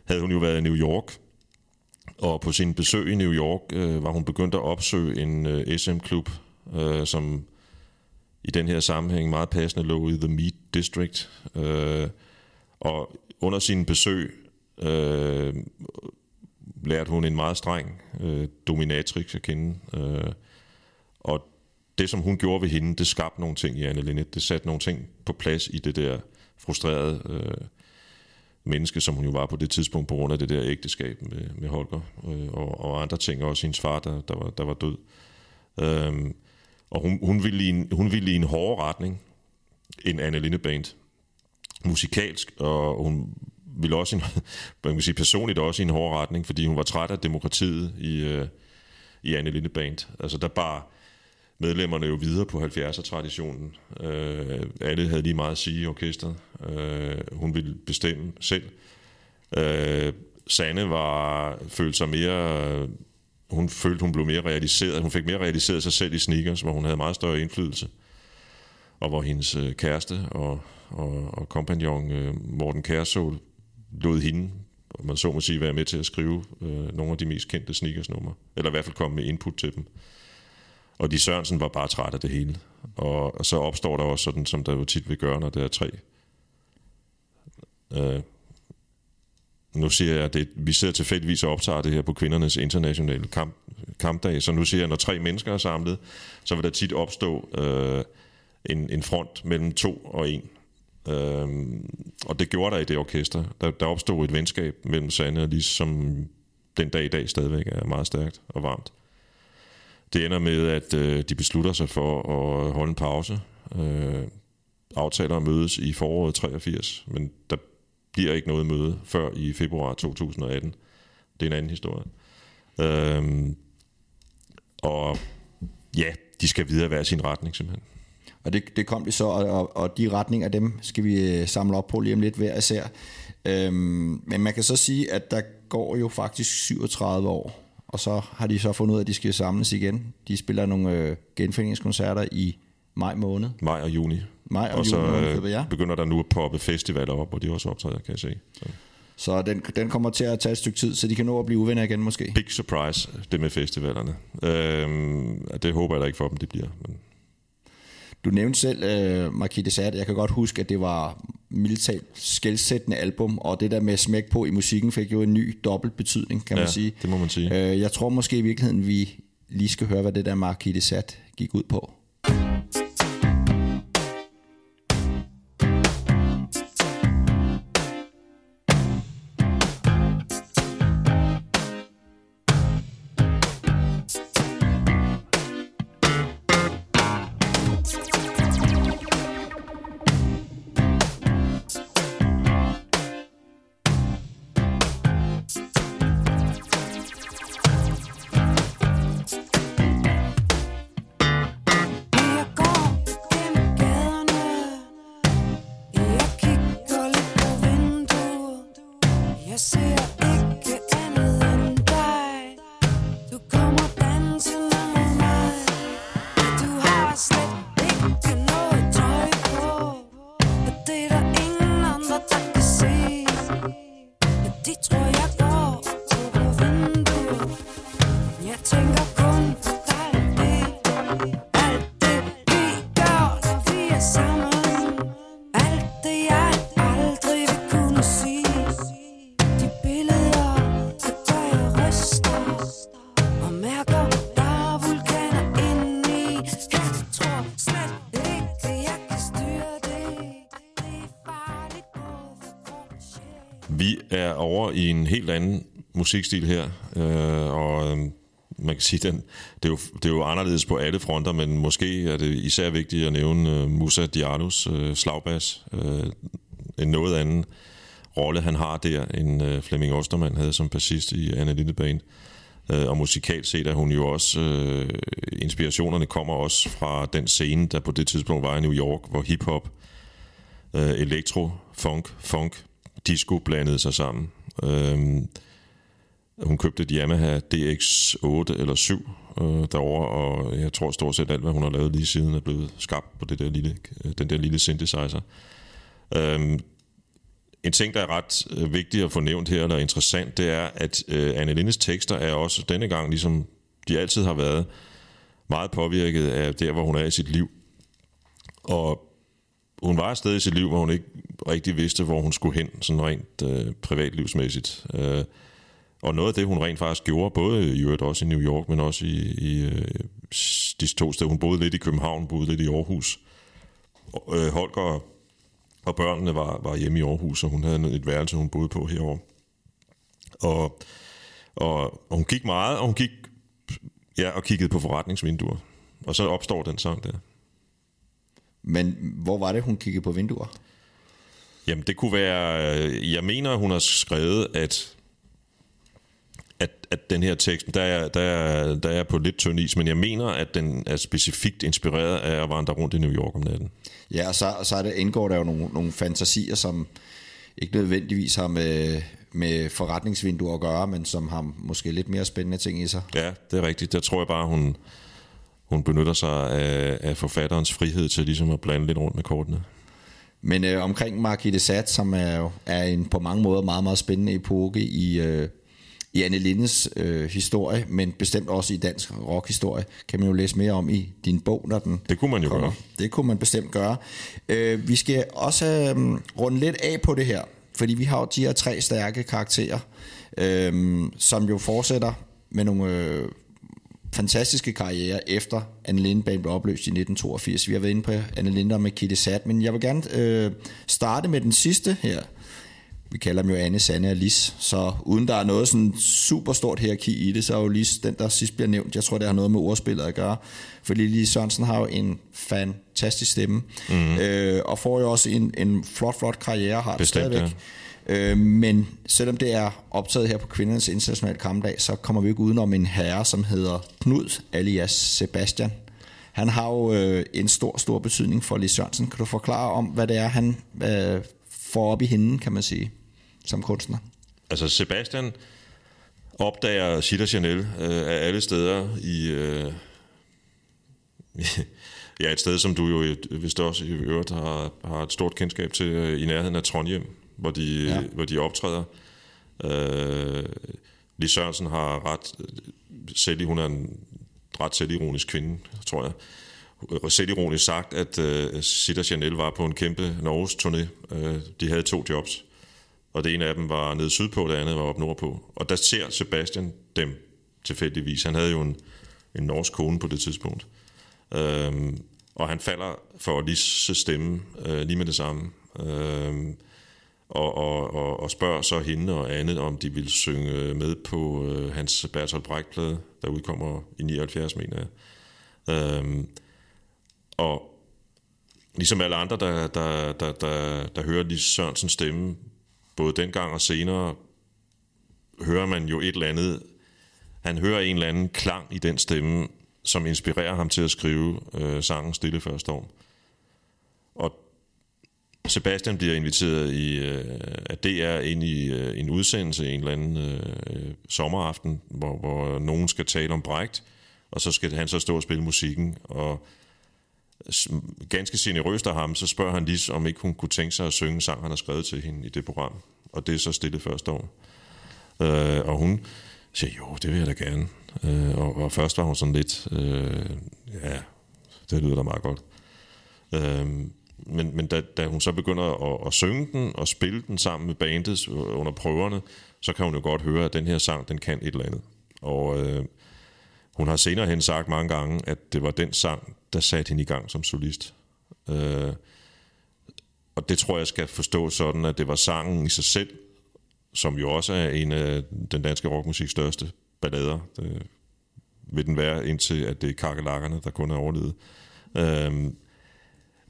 Havde hun jo været i New York, og på sin besøg i New York øh, var hun begyndt at opsøge en øh, S M-klub, øh, som i den her sammenhæng meget passende lå i The Meat District. Øh, og under sine besøg Øh, lærte hun en meget streng øh, dominatrix at kende. Øh, og det, som hun gjorde ved hende, det skabte nogle ting i Anne Linnet. Det satte nogle ting på plads i det der frustrerede øh, menneske, som hun jo var på det tidspunkt, på grund af det der ægteskab med, med Holger. Øh, og, og andre ting, også hendes far, der, der, var, der var død. Øh, og hun, hun, ville i en, hun ville i en hårdere retning end Anne Linnet Band. Musikalsk, og hun ville også en, man kan sige personligt også i en hård retning, fordi hun var træt af demokratiet i, øh, i Anne Linnet Band. Altså der bar medlemmerne jo videre på halvfjerdser-traditionen. Øh, alle havde lige meget at sige i orkestret. Øh, hun ville bestemme selv. Øh, Sanne var, følte sig mere, hun følte hun blev mere realiseret, hun fik mere realiseret sig selv i Snickers, hvor hun havde meget større indflydelse. Og hvor hendes øh, kæreste og, og, og kompagnon øh, Morten Kærsol lod hende, og man så må sige, være med til at skrive øh, nogle af de mest kendte Snickers-numre, eller i hvert fald komme med input til dem. Og Lis Sørensen var bare træt af det hele. Og, og så opstår der også sådan, som der jo tit vil gøre, når der er tre. Øh, nu siger jeg, at det, vi sidder tilfældigvis og optager det her på kvindernes internationale kamp, kampdag, så nu siger jeg, at når tre mennesker er samlet, så vil der tit opstå øh, en, en front mellem to og en. Øhm, og det gjorde der i det orkester. Der, der opstod et venskab mellem Sanne og Lis, som den dag i dag stadigvæk er meget stærkt og varmt. Det ender med, at øh, de beslutter sig for at holde en pause. Øh, aftaler at mødes i foråret treogfirs, men der bliver ikke noget møde før i februar to tusind og atten. Det er en anden historie. Øhm, og ja, de skal videre være sin retning simpelthen. Og det, det kom det så, og, og, og de retninger af dem skal vi samle op på lige om lidt hver især. Øhm, men man kan så sige, at der går jo faktisk syvogtredive år, og så har de så fundet ud af, at de skal samles igen. De spiller nogle øh, genforeningskoncerter i maj måned. Maj og juni. Maj og, og juni måned, køber, ja. Begynder der nu at poppe festivaler op, hvor de også optræder, kan jeg se. Så, så den, den kommer til at tage et stykke tid, så de kan nå at blive uvenner igen måske. Big surprise, det med festivalerne. Øhm, det håber jeg da ikke for dem, det bliver, men... Du nævnte selv øh, Marquis de Sade. Jeg kan godt huske, at det var militært skelsættende album, og det der med smæk på i musikken fik jo en ny dobbelt betydning, kan ja, man sige. Det må man sige. Øh, jeg tror måske i virkeligheden, vi lige skal høre, hvad det der Marquis de Sade gik ud på. Over i en helt anden musikstil her, øh, og øh, man kan sige, den, det, er jo, det er jo anderledes på alle fronter, men måske er det især vigtigt at nævne øh, Musa Diallos øh, slagbass, øh, en noget anden rolle han har der, end øh, Flemming Ostermann havde som bassist i Anne Linnet Band, øh, og musikalt set er hun jo også, øh, inspirationerne kommer også fra den scene, der på det tidspunkt var i New York, hvor hiphop, øh, elektro, funk, funk, disco blandede sig sammen. Øhm, hun købte et Yamaha D X otte eller syv øh, derovre, og jeg tror stort set alt, hvad hun har lavet lige siden, er blevet skabt på det der lille, den der lille synthesizer. Øhm, en ting, der er ret vigtig at få nævnt her, eller interessant, det er, at øh, Anne Lindes tekster er også denne gang, ligesom de altid har været, meget påvirket af der, hvor hun er i sit liv. Og hun var et sted i sit liv, hvor hun ikke rigtig vidste, hvor hun skulle hen, sådan rent øh, privatlivsmæssigt. Øh, og noget af det, hun rent faktisk gjorde, både i øvrigt også i New York, men også i, i øh, de to steder. Hun boede lidt i København, boede lidt i Aarhus. Og, øh, Holger og børnene var, var hjemme i Aarhus, og hun havde et værelse, hun boede på herovre. Og, og, og hun gik meget, og hun gik ja, og kiggede på forretningsvinduer. Og så opstår den sang der. Men hvor var det, hun kiggede på vinduer? Jamen det kunne være, jeg mener hun har skrevet, at, at, at den her tekst, der er, der, er, der er på lidt tynd is, men jeg mener, at den er specifikt inspireret af at vandre rundt i New York om natten. Ja, og så, så er det, indgår der jo nogle, nogle fantasier, som ikke nødvendigvis har med, med forretningsvinduer at gøre, men som har måske lidt mere spændende ting i sig. Ja, det er rigtigt. Der tror jeg bare, hun, hun benytter sig af, af forfatterens frihed til ligesom at blande lidt rundt med kortene. Men øh, omkring Marquis de Sade, som er, er en på mange måder meget, meget spændende epoke i, øh, i Anne Lindes øh, historie, men bestemt også i dansk rockhistorie, kan man jo læse mere om i din bog, når den det kunne man jo kommer. Gøre. Det kunne man bestemt gøre. Øh, vi skal også øh, runde lidt af på det her, fordi vi har jo de her tre stærke karakterer, øh, som jo fortsætter med nogle... Øh, fantastiske karriere efter Anne Linde blev opløst i nitten toogfirs. Vi har været inde på Anne Linde og Marquis de Sade, men jeg vil gerne øh, starte med den sidste her. vi kalder dem jo Anne, Sanne og Lis, så uden der er noget sådan super stort hierarki i det, så er jo Lis den, der sidst bliver nævnt. Jeg tror, det har noget med ordspillet at gøre, fordi Lis Sørensen har jo en fantastisk stemme, mm. øh, og får jo også en, en flot, flot karriere, har det stadigvæk. Ja. Men selvom det er optaget her på Kvindernes Internationale Kampdag, så kommer vi ikke udenom en herre, som hedder Knud alias Sebastian. Han har jo øh, en stor, stor betydning for Lis Sørensen. Kan du forklare om, hvad det er, han øh, får op i hende, kan man sige, som kunstner? Altså Sebastian opdager Cha Cha Chanel øh, af alle steder i... Øh, ja, et sted, som du jo vist også i øvrigt har, har et stort kendskab til, øh, i nærheden af Trondheim. Hvor de, ja. hvor de optræder. Øh, Lis Sørensen har ret selv, hun er en ret selvironisk kvinde, tror jeg. Selvironisk sagt, at øh, Cha Cha Chanel var på en kæmpe Norges turné. Øh, de havde to jobs, og det ene af dem var nede sydpå, det andet var op nordpå. Og der ser Sebastian dem tilfældigvis. Han havde jo en, en norsk kone på det tidspunkt. Øh, og han falder for Lis' stemme øh, lige med det samme. Øh, Og, og, og spørger så hende og Anne, om de vil synge med på øh, hans Bertolt Brecht-plade, der udkommer i nioghalvfjerds, mener jeg. Øhm, og ligesom alle andre, der, der, der, der, der hører Lis Sørensens stemme, både dengang og senere, hører man jo et eller andet. Han hører en eller anden klang i den stemme, som inspirerer ham til at skrive øh, sangen Stille før storm. Og Sebastian bliver inviteret i, øh, af D R ind i øh, en udsendelse en eller anden øh, sommeraften, hvor, hvor nogen skal tale om Brecht, og så skal han så stå og spille musikken. Og ganske generøst af ham, så spørger han Lis, om ikke hun kunne tænke sig at synge sang, han har skrevet til hende i det program. Og det er så Stille før storm. Øh, og hun siger, jo, det vil jeg da gerne. Øh, og, og først var hun sådan lidt, øh, ja, det lyder da meget godt. Øh, Men, men da, da hun så begynder at, at synge den og spille den sammen med bandet under prøverne, så kan hun jo godt høre, at den her sang, den kan et eller andet. Og øh, hun har senere hen sagt mange gange, at det var den sang, der satte hende i gang som solist. Øh, og det tror jeg skal forstå sådan, at det var sangen i sig selv, som jo også er en af den danske rockmusiks største ballader. Det vil den være, indtil at det er kakkelakkerne, der kun er overlevet. Øh,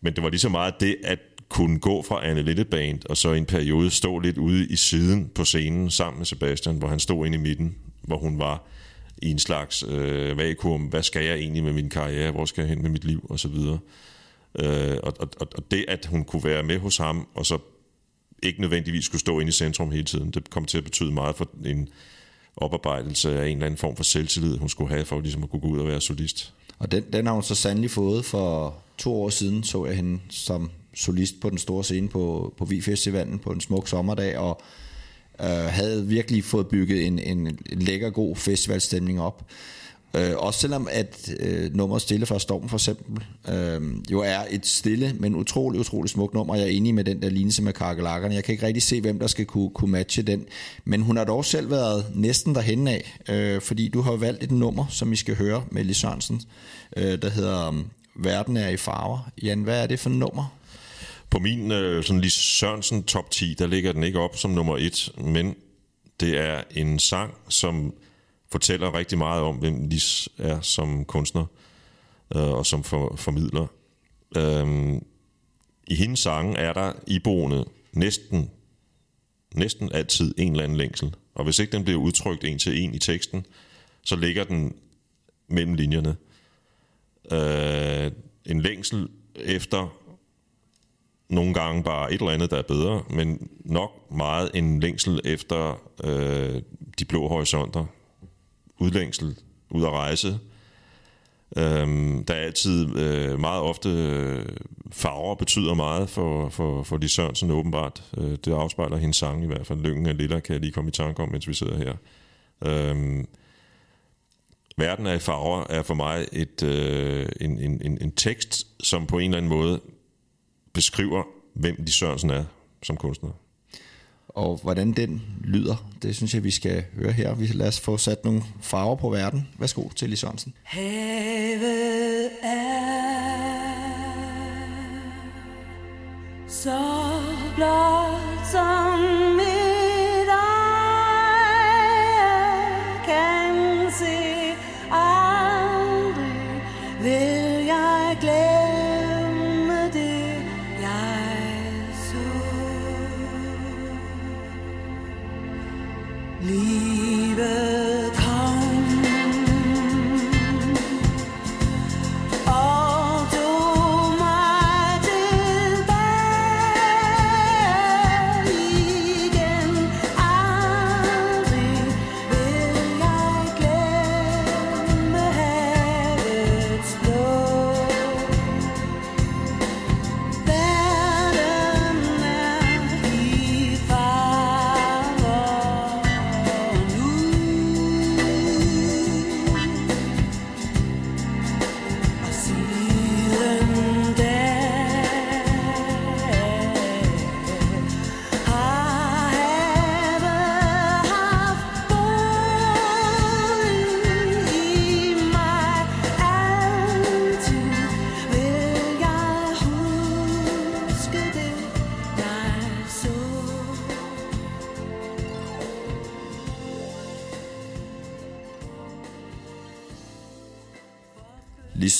Men det var lige så meget det, at kunne gå fra Anne Linnet Band, og så i en periode stå lidt ude i siden på scenen sammen med Sebastian, hvor han stod inde i midten, hvor hun var i en slags øh, vakuum. Hvad skal jeg egentlig med min karriere? Hvor skal jeg hen med mit liv? Og så videre. Øh, og, og, og det, at hun kunne være med hos ham, og så ikke nødvendigvis skulle stå inde i centrum hele tiden, det kom til at betyde meget for en oparbejdelse af en eller anden form for selvtillid, hun skulle have for ligesom at kunne gå ud og være solist. Og den, den har hun så sandelig fået. For to år siden så jeg hende som solist på den store scene på, på Vi-festivalen på en smuk sommerdag, og øh, havde virkelig fået bygget en, en lækker god festivalstemning op. Øh, også selvom at øh, nummeret Stille før storm for eksempel øh, jo er et stille, men utrolig, utrolig smukt nummer. Jeg er enig med den der lignelse med kakkelakkerne. Jeg kan ikke rigtig se, hvem der skal kunne, kunne matche den. Men hun har dog selv været næsten derhen af, øh, fordi du har valgt et nummer, som I skal høre med Lis Sørensen, øh, der hedder Verden er i farver. Jan, hvad er det for et nummer? På min øh, sådan Lis Sørensen top ti, der ligger den ikke op som nummer et, men det er en sang, som fortæller rigtig meget om, hvem Lis er som kunstner øh, og som for, formidler. Øhm, I hendes sange er der iboende næsten, næsten altid en eller anden længsel. Og hvis ikke den bliver udtrykt en til en i teksten, så ligger den mellem linjerne. Øh, en længsel efter nogle gange bare et eller andet, der er bedre, men nok meget en længsel efter øh, de blå horisonter. Udlængsel, ud at rejse. Øhm, der er altid øh, meget ofte øh, farver betyder meget for, for, for Lis Sørensen åbenbart. Øh, det afspejler hendes sang i hvert fald. Lyngen af lilla kan jeg lige komme i tanke om, mens vi sidder her. Øhm, Verden er i farver er for mig et, øh, en, en, en, en tekst, som på en eller anden måde beskriver, hvem Lis Sørensen er som kunstner. Og hvordan den lyder, det synes jeg, vi skal høre her. Vi lader os få sat nogle farver på verden. Værsgo til Lis Sørensen. Havet er så blot som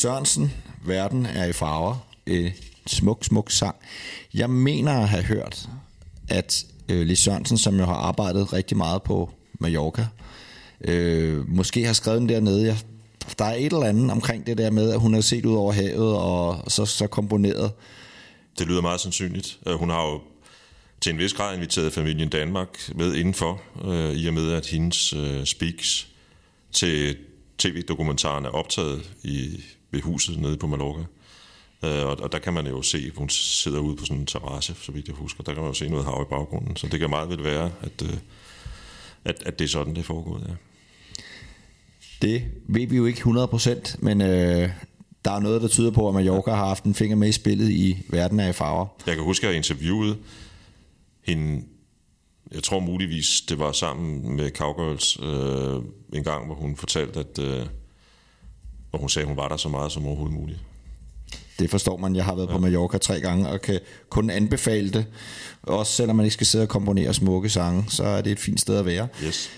Sørensen, Verden er i farver. Øh, smuk, smuk sang. Jeg mener at have hørt, at øh, Lis Sørensen, som jo har arbejdet rigtig meget på Mallorca, øh, måske har skrevet den dernede. Jeg, der er et eller andet omkring det der med, at hun har set ud over havet og så, så komponeret. Det lyder meget sandsynligt. Hun har jo til en vis grad inviteret familien Danmark med indenfor, øh, i og med at hendes øh, speaks til tv-dokumentaren er optaget i, ved huset nede på Mallorca. Øh, og, og der kan man jo se, hun sidder ude på sådan en terrasse, så vidt jeg husker. Der kan man jo se noget hav i baggrunden, så det kan meget vel være, at, øh, at, at det er sådan, det er foregået. Ja. Det ved vi jo ikke hundrede procent, men... Øh der er noget, der tyder på, at Mallorca har haft en finger med i spillet i Verden er i farver. Jeg kan huske, at jeg interviewede hende, jeg tror muligvis, det var sammen med Cowgirls, øh, en gang, hvor hun fortalte, at øh, hvor hun sagde, at hun var der så meget som overhovedet muligt. Det forstår man. Jeg har været ja. på Mallorca tre gange, og kan kun anbefale det. Også selvom man ikke skal sidde og komponere smukke sange, så er det et fint sted at være. Yes.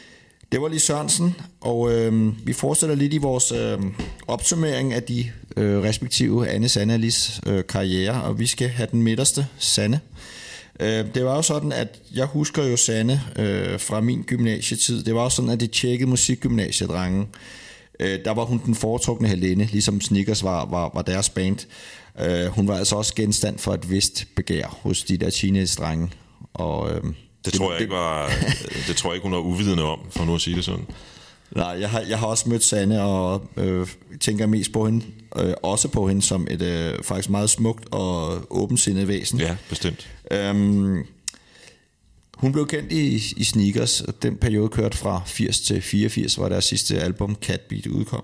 Det var Lis Sørensen, og øh, vi fortsætter lidt i vores øh, opsummering af de øh, respektive Anne, Sanne og Lis øh, karriere, og vi skal have den midterste, Sanne. Øh, det var jo sådan, at jeg husker jo Sanne øh, fra min gymnasietid. Det var jo sådan, at det tjekkede musikgymnasiedrenge. Øh, der var hun den foretrukne helinde, ligesom Snickers var, var, var deres band. Øh, hun var altså også genstand for et vist begær hos de der teenage-drenge, og... Øh, Det tror jeg ikke var, det tror jeg ikke hun var uvidende om, for nu at sige det sådan. Nej, jeg har, jeg har også mødt Sanne og øh, tænker mest på hende, øh, også på hende som et øh, faktisk meget smukt og åbensindet væsen. Ja, bestemt. Øhm, hun blev kendt i, i Snickers, og den periode kørte fra firs til fireogfirs, hvor deres sidste album Cat Beat udkom.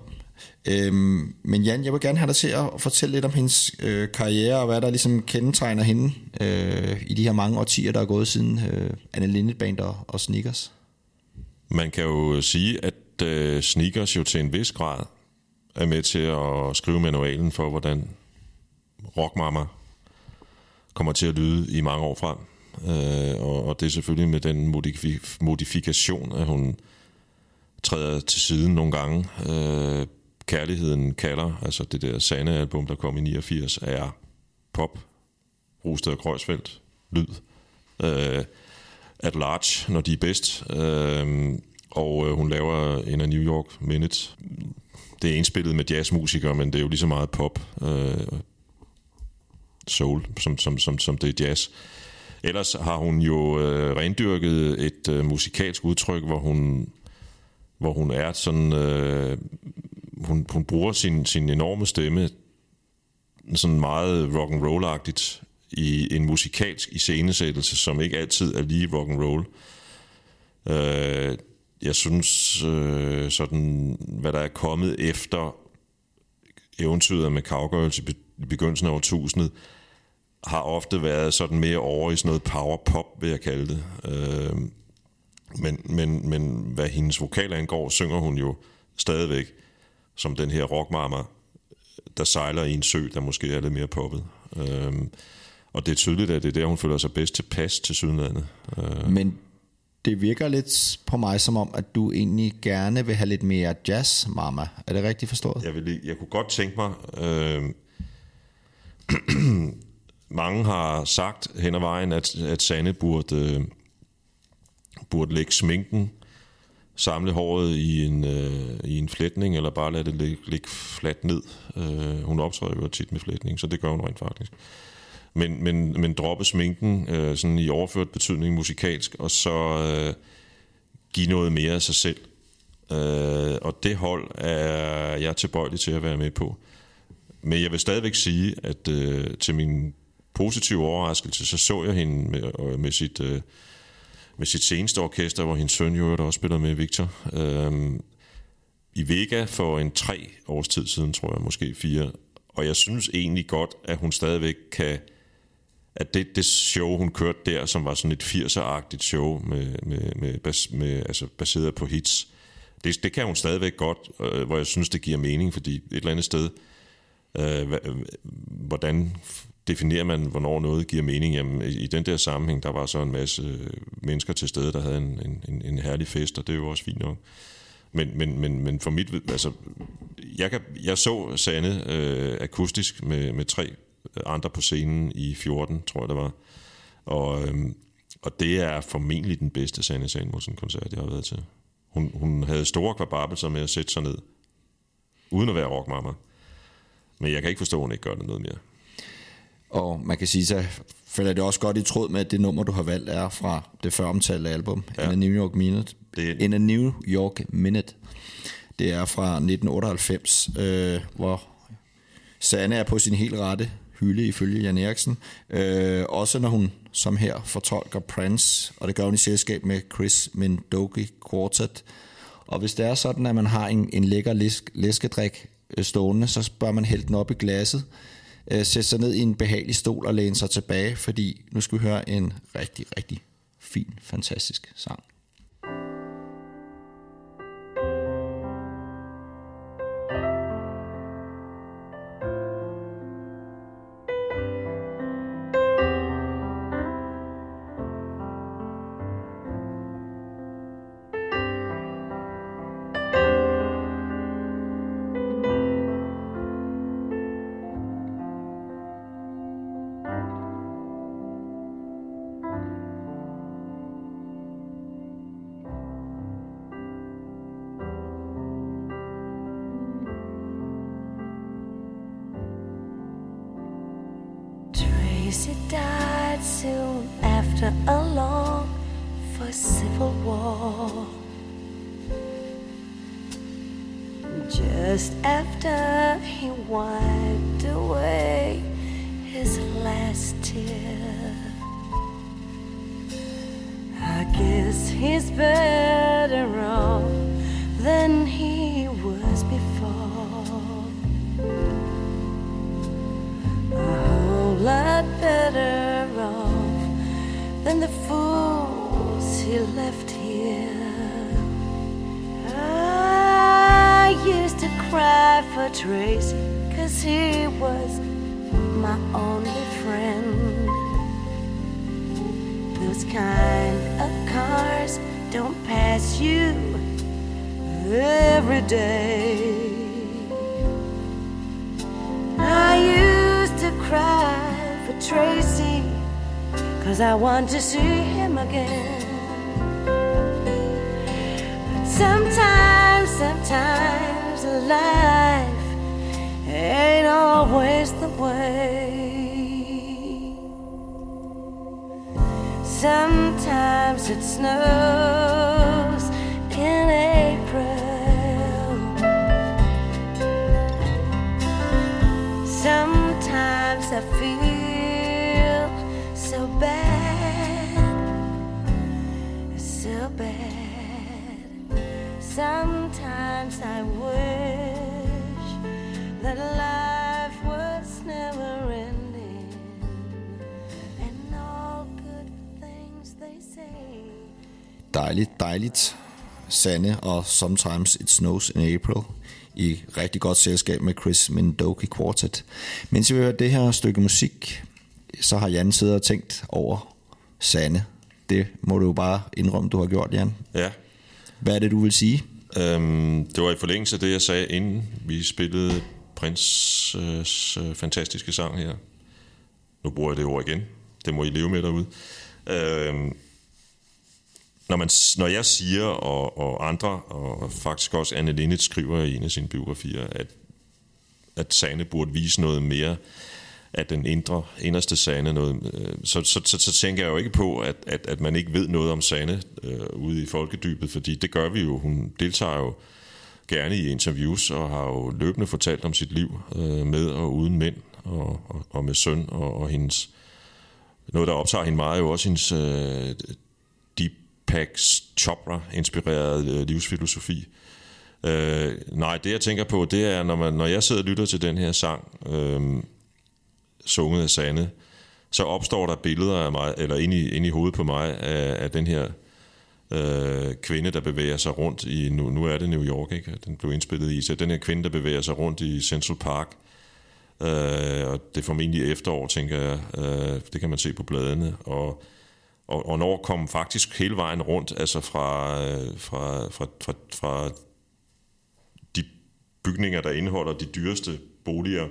Øhm, men Jan, jeg vil gerne have dig til at fortælle lidt om hendes øh, karriere og hvad der ligesom kendetegner hende øh, i de her mange årtier, der er gået siden øh, Anne Linnet Band og, og Snickers. Man kan jo sige, at øh, Snickers jo til en vis grad er med til at skrive manualen for, hvordan rockmamma kommer til at lyde i mange år frem, øh, og, og det er selvfølgelig med den modif- modifikation, at hun træder til siden nogle gange. øh, Kærligheden kalder, altså det der Sanne-album, der kom i niogfirs, er pop, Rosted og Kreuzfeldt, lyd, øh, at large, når de er bedst. Øh, og øh, hun laver In a New York Minute. Det er indspillet med jazzmusikere, men det er jo lige så meget pop, øh, soul, som, som, som, som det er jazz. Ellers har hun jo øh, rendyrket et øh, musikalsk udtryk, hvor hun, hvor hun er sådan... Øh, Hun, hun bruger sin, sin enorme stemme sådan meget rock'n'roll-agtigt i en musikalsk iscenesættelse, som ikke altid er lige rock'n'roll. Øh, jeg synes, øh, sådan, hvad der er kommet efter eventyret med Cowgirls i begyndelsen af årtusindet, har ofte været sådan mere over i sådan noget power-pop, vil jeg kalde det. Øh, men, men, men hvad hendes vokaler angår, synger hun jo stadigvæk som den her rockmama, der sejler i en sø, der måske er lidt mere poppet. Øhm, og det er tydeligt, at det er der, hun føler sig bedst tilpas til sydlandet. Øh. Men det virker lidt på mig som om, at du egentlig gerne vil have lidt mere jazzmama. Er det rigtigt forstået? Jeg, vil, jeg kunne godt tænke mig... Øh, mange har sagt hen ad vejen, at, at Sanne burde, øh, burde lægge sminken, samle håret i en, øh, i en flætning, eller bare lade det ligge, ligge fladt ned. Øh, hun optræder jo tit med flætning, så det gør hun rent faktisk. Men, men, men droppe sminken øh, sådan i overført betydning musikalsk, og så øh, give noget mere af sig selv. Øh, og det hold er jeg tilbøjelig til at være med på. Men jeg vil stadigvæk sige, at øh, til min positive overraskelse, så så jeg hende med, øh, med sit... Øh, med sit seneste orkester, hvor hendes søn jo også spiller med, Victor, øhm, i Vega for en tre års tid siden, tror jeg, måske fire. Og jeg synes egentlig godt, at hun stadigvæk kan, at det, det show, hun kørte der, som var sådan et firser-agtigt show, med, med, med, bas, med, altså baseret på hits, det, det kan hun stadigvæk godt, øh, hvor jeg synes, det giver mening, fordi et eller andet sted, øh, hvordan... definerer man, hvornår noget giver mening. Jamen, i den der sammenhæng, der var så en masse mennesker til stede, der havde en, en, en herlig fest, og det er jo også fint nok. Men, men, men, men for mit, altså, jeg, kan, jeg så Sanne øh, akustisk med, med tre andre på scenen i fjorten, tror jeg det var. Og, øh, og det er formentlig den bedste Sanne Salomonsen-koncert, jeg har været til. Hun, hun havde store kvababelser med at sætte sig ned, uden at være rockmamma. Men jeg kan ikke forstå, at hun ikke gør det noget mere. Og man kan sige, så falder det også godt i tråd med, at det nummer, du har valgt, er fra det føromtalte album, ja. In a New York Minute. Det... In a New York Minute. Det er fra nitten otteoghalvfems, øh, hvor Sanne er på sin helt rette hylde, ifølge Jan Eriksen. Øh, også når hun, som her, fortolker Prince, og det gør hun i selskab med Chris Minh Doky Quartet. Og hvis det er sådan, at man har en, en lækker læsk, læskedrik øh, stående, så bør man hælde den op i glasset, øh, sætte sig ned i en behagelig stol og læne sig tilbage, fordi nu skal vi høre en rigtig, rigtig fin, fantastisk sang. Tracy died soon after a long first civil war, just after he wiped away his last tear. I guess he's better off than he was before. I A lot better off than the fools he left here. I used to cry for Tracy, cause he was my only friend. Those kind of cars don't pass you every day. I used to cry Tracy, cause I want to see him again. But sometimes, sometimes life ain't always the way. Sometimes it snows in April. Sometimes I feel bad, so bad. Sometimes I wish that life was never ending, and all good things they say. Dejligt, dejligt. Sanne og Sometimes It Snows in April i rigtig godt selskab med Chris Minh Doky Quartet. Mens vi hører det her stykke musik, så har Jan siddet og tænkt over Sanne. Det må du jo bare indrømme, du har gjort, Jan. Ja. Hvad er det, du vil sige? Øhm, det var i forlængelse af det, jeg sagde, inden vi spillede Princes øh, fantastiske sang her. Nu bruger jeg det ord igen. Det må I leve med derude. Øhm, når, man, når jeg siger, og, og andre, og faktisk også Anne Linnet skriver i en af sine biografier, at, at Sanne burde vise noget mere, at den indre, inderste Sanne noget, øh, så, så, så, så tænker jeg jo ikke på, at, at, at man ikke ved noget om Sanne øh, ude i folkedybet, fordi det gør vi jo. Hun deltager jo gerne i interviews og har jo løbende fortalt om sit liv øh, med og uden mænd og, og, og med søn og, og hendes, noget der optager hende meget, jo også hendes øh, Deepak Chopra-inspirerede øh, livsfilosofi. Øh, nej, det jeg tænker på, det er, når, man, når jeg sidder og lytter til den her sang, øh, sunget af Sanne, så opstår der billeder af mig, eller inde i, inde i hovedet på mig, af, af den her øh, kvinde, der bevæger sig rundt i, nu, nu er det New York, ikke? Den blev indspillet i, så den her kvinde, der bevæger sig rundt i Central Park, øh, og det er formentlig efterår, tænker jeg, øh, det kan man se på bladene, og, og, og når kom faktisk hele vejen rundt, altså fra, øh, fra, fra, fra, fra bygninger, der indeholder de dyreste boliger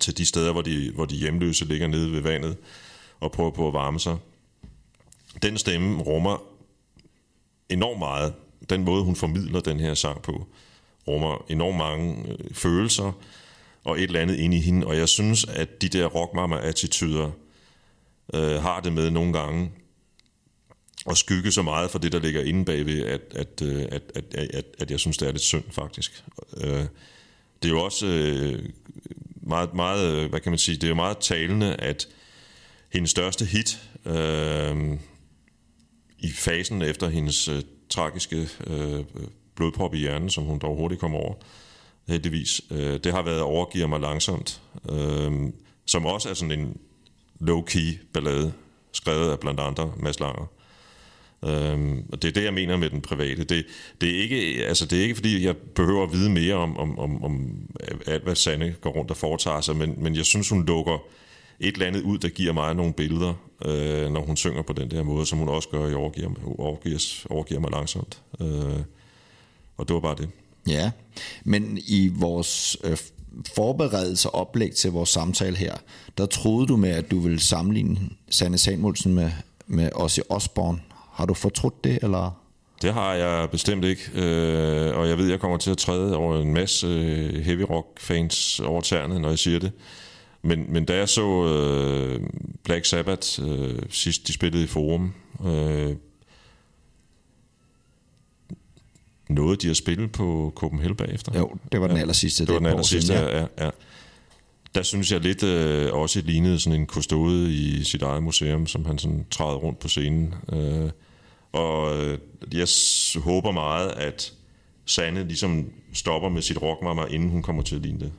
til de steder, hvor de, hvor de hjemløse ligger nede ved vandet og prøver på at varme sig. Den stemme rummer enormt meget. Den måde, hun formidler den her sang på, rummer enormt mange følelser og et eller andet inde i hende. Og jeg synes, at de der rockmama-attityder øh, har det med nogle gange at skygge så meget for det, der ligger inde bagved, at, at, at, at, at, at jeg synes, det er lidt synd, faktisk. Øh, det er jo også øh, meget, meget, hvad kan man sige, det er jo meget talende, at hendes største hit øh, i fasen efter hendes øh, tragiske øh, blodprop i hjernen, som hun dog hurtigt kom over, heldigvis, øh, det har været Overgiver mig langsomt, øh, som også er sådan en low-key ballade, skrevet af blandt andre Mads Langer. Øhm, og det er det, jeg mener med den private. Det, det, er, ikke, altså, det er ikke, fordi jeg behøver at vide mere om, om, om, om alt, hvad Sanne går rundt og foretager sig, men, men jeg synes, hun lukker et eller andet ud, der giver mig nogle billeder, øh, når hun synger på den der måde, som hun også gør i Overgiver, overgiver, overgiver mig langsomt. Øh, og det var bare det. Ja, men i vores øh, forberedelse og oplæg til vores samtale her, der troede du med, at du ville sammenligne Sanne Samuelsen med, med Ozzy Osbourne. Har du fortrudt det, eller? Det har jeg bestemt ikke, øh, og jeg ved, jeg kommer til at træde over en masse heavy rock fans over tærne, når jeg siger det. Men, men da jeg så øh, Black Sabbath øh, sidst, de spillede i Forum, øh, noget de har spillet på Copenhagen bagefter. Jo, det var den aller sidste. Det var den aller sidste, ja. ja, ja. Der synes jeg lidt øh, også lignede sådan en kustode i sit eget museum, som han sådan træder rundt på scenen. Øh, og øh, jeg s- håber meget, at Sanne ligesom stopper med sit rockmama, inden hun kommer til at ligne det.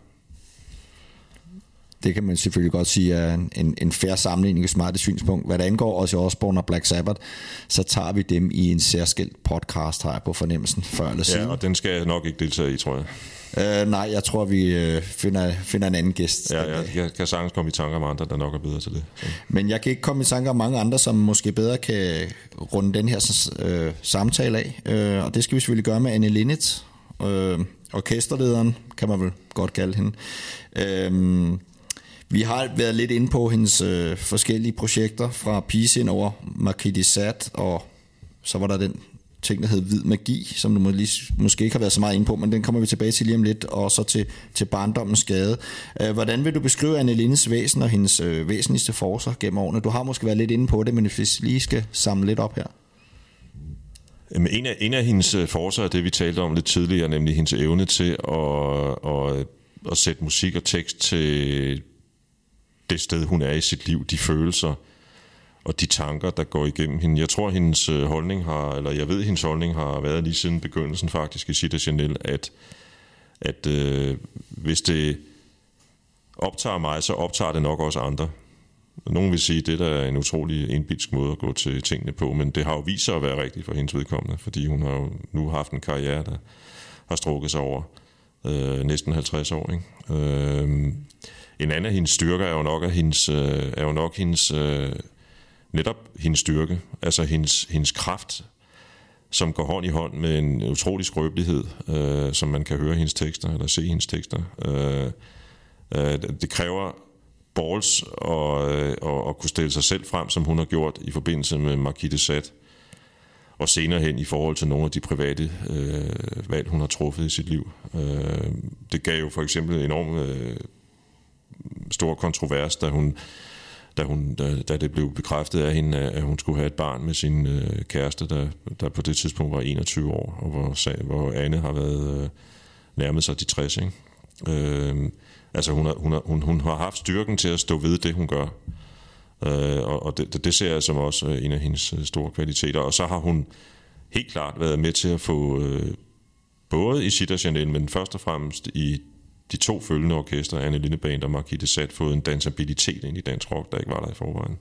Det kan man selvfølgelig godt sige er en, en fair sammenligning, et smart synspunkt. Hvad der angår også i Osbourne og Black Sabbath, så tager vi dem i en særskilt podcast, har jeg på fornemmelsen, før eller siden. Ja, og den skal jeg nok ikke deltage i, tror jeg. Uh, nej, jeg tror, vi finder, finder en anden gæst. Ja, ja, jeg kan sagtens komme i tanker om andre, der nok er bedre til det. Så. Men jeg kan ikke komme i tanker om mange andre, som måske bedre kan runde den her uh, samtale af. Uh, og det skal vi selvfølgelig gøre med Anne Linnet, uh, orkesterlederen, kan man vel godt kalde hende. Uh, Vi har været lidt inde på hendes øh, forskellige projekter, fra Pigesind over Marquis de Sade, og så var der den ting, der hed Hvid Magi, som du må lige, måske ikke har været så meget inde på, men den kommer vi tilbage til lige om lidt, og så til, til Barndommens Skade. Øh, hvordan vil du beskrive Anne Lindes væsen og hendes øh, væsentligste forser gennem årene? Du har måske været lidt inde på det, men hvis vi lige skal samle lidt op her. En af, en af hendes forser er det, vi talte om lidt tidligere, nemlig hendes evne til at, at, at sætte musik og tekst til det sted, hun er i sit liv, de følelser og de tanker, der går igennem hende. Jeg tror, hendes holdning har, eller jeg ved, hendes holdning har været lige siden begyndelsen faktisk i C'est à Chanel, at, at øh, hvis det optager mig, så optager det nok også andre. Nogen vil sige, at det der er en utrolig indbilsk måde at gå til tingene på, men det har jo vist sig at være rigtigt for hendes vedkommende, fordi hun har jo nu haft en karriere, der har strukket sig over øh, næsten halvtreds år, ikke? Øh, En anden af hendes styrker er jo nok, at hendes, øh, er jo nok hendes, øh, netop hendes styrke, altså hendes, hendes kraft, som går hånd i hånd med en utrolig skrøbelighed, øh, som man kan høre hendes tekster, eller se hendes tekster. Øh, øh, det kræver balls og, øh, og, og kunne stille sig selv frem, som hun har gjort i forbindelse med Marquis de Sade, og senere hen i forhold til nogle af de private øh, valg, hun har truffet i sit liv. Øh, det gav jo for eksempel enormt Øh, stor kontrovers, da hun, da hun da, da det blev bekræftet af hende, at hun skulle have et barn med sin øh, kæreste, der, der på det tidspunkt var enogtyve år, og hvor, hvor Anne har været øh, nærmet sig de tres, ikke? Øh, altså hun har, hun, har, hun, hun har haft styrken til at stå ved det, hun gør, øh, og, og det, det ser jeg som også en af hendes store kvaliteter. Og så har hun helt klart været med til at få øh, både i C'est à Chanel, men først og fremmest i de to følgende orkestre, Anne Linnet Band og Marquis de Sade, fået en dansabilitet ind i dansk rock, der ikke var der i forvejen.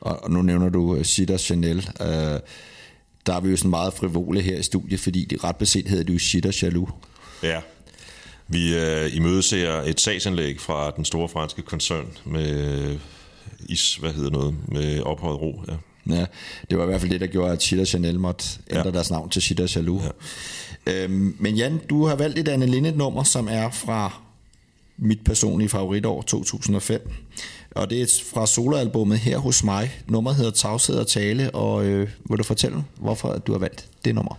Og nu nævner du C'est à Chanel. Øh, der er vi jo sådan meget frivole her i studiet, fordi det ret beset hedder det jo C'est à Jaloux. Ja. Vi øh, imødeser et sagsanlæg fra den store franske koncern med is, hvad hedder noget, med ophøjet ro. Ja. Ja, det var i hvert fald det, der gjorde, at Chita Chanel måtte ændre ja. deres navn til Chita Chalou. Ja. Øhm, men Jan, du har valgt et Anne Linnet-nummer, som er fra mit personlige favoritår, to tusind og fem. Og det er fra soloalbummet Her hos mig. Nummeret hedder Tavshed og Tale, og øh, vil du fortælle, hvorfor du har valgt det nummer?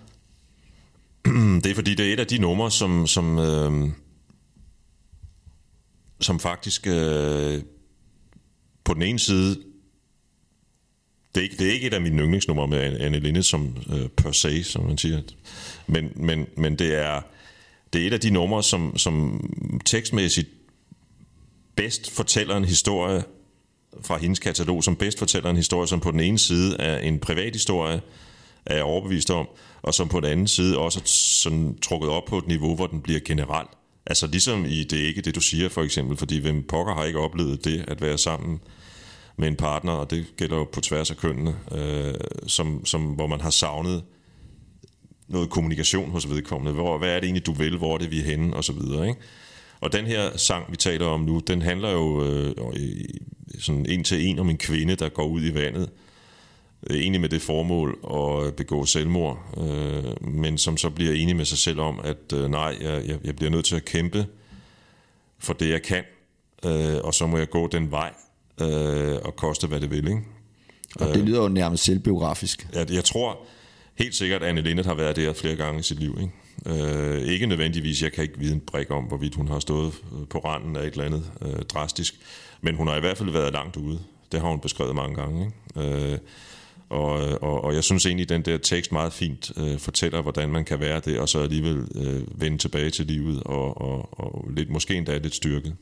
Det er, fordi det er et af de numre, som, som, øh, som faktisk øh, på den ene side... Det er, ikke, det er ikke et af mine yndlingsnumre med Anne Linnet som øh, per se, som man siger. Men, men, men det, er, det er et af de numre, som, som tekstmæssigt bedst fortæller en historie fra hendes katalog, som bedst fortæller en historie, som på den ene side er en privat historie, er jeg overbevist om, og som på den anden side også er sådan trukket op på et niveau, hvor den bliver generelt. Altså ligesom i Det er ikke det, du siger, for eksempel, fordi hvem pokker har ikke oplevet det, at være sammen med en partner, og det gælder jo på tværs af kønnene, øh, som, som, hvor man har savnet noget kommunikation hos vedkommende. Hvor, hvad er det egentlig, du vil? Hvor er det, vi er henne? Og så videre, ikke? Og den her sang, vi taler om nu, den handler jo øh, sådan en til en om en kvinde, der går ud i vandet, øh, egentlig med det formål at begå selvmord, øh, men som så bliver enig med sig selv om, at øh, nej, jeg, jeg bliver nødt til at kæmpe for det, jeg kan, øh, og så må jeg gå den vej, Øh, og koste hvad det vil, ikke? Og det lyder jo nærmest selvbiografisk. Jeg, jeg tror helt sikkert, at Anne Linnet har været der flere gange i sit liv, ikke? Øh, ikke nødvendigvis, jeg kan ikke vide en brik om, hvorvidt hun har stået på randen af et eller andet øh, drastisk, men hun har i hvert fald været langt ude. Det har hun beskrevet mange gange, ikke? Øh, og, og, og jeg synes egentlig, den der tekst meget fint øh, fortæller, hvordan man kan være det, og så alligevel øh, vende tilbage til livet, og, og, og lidt, måske endda lidt styrket.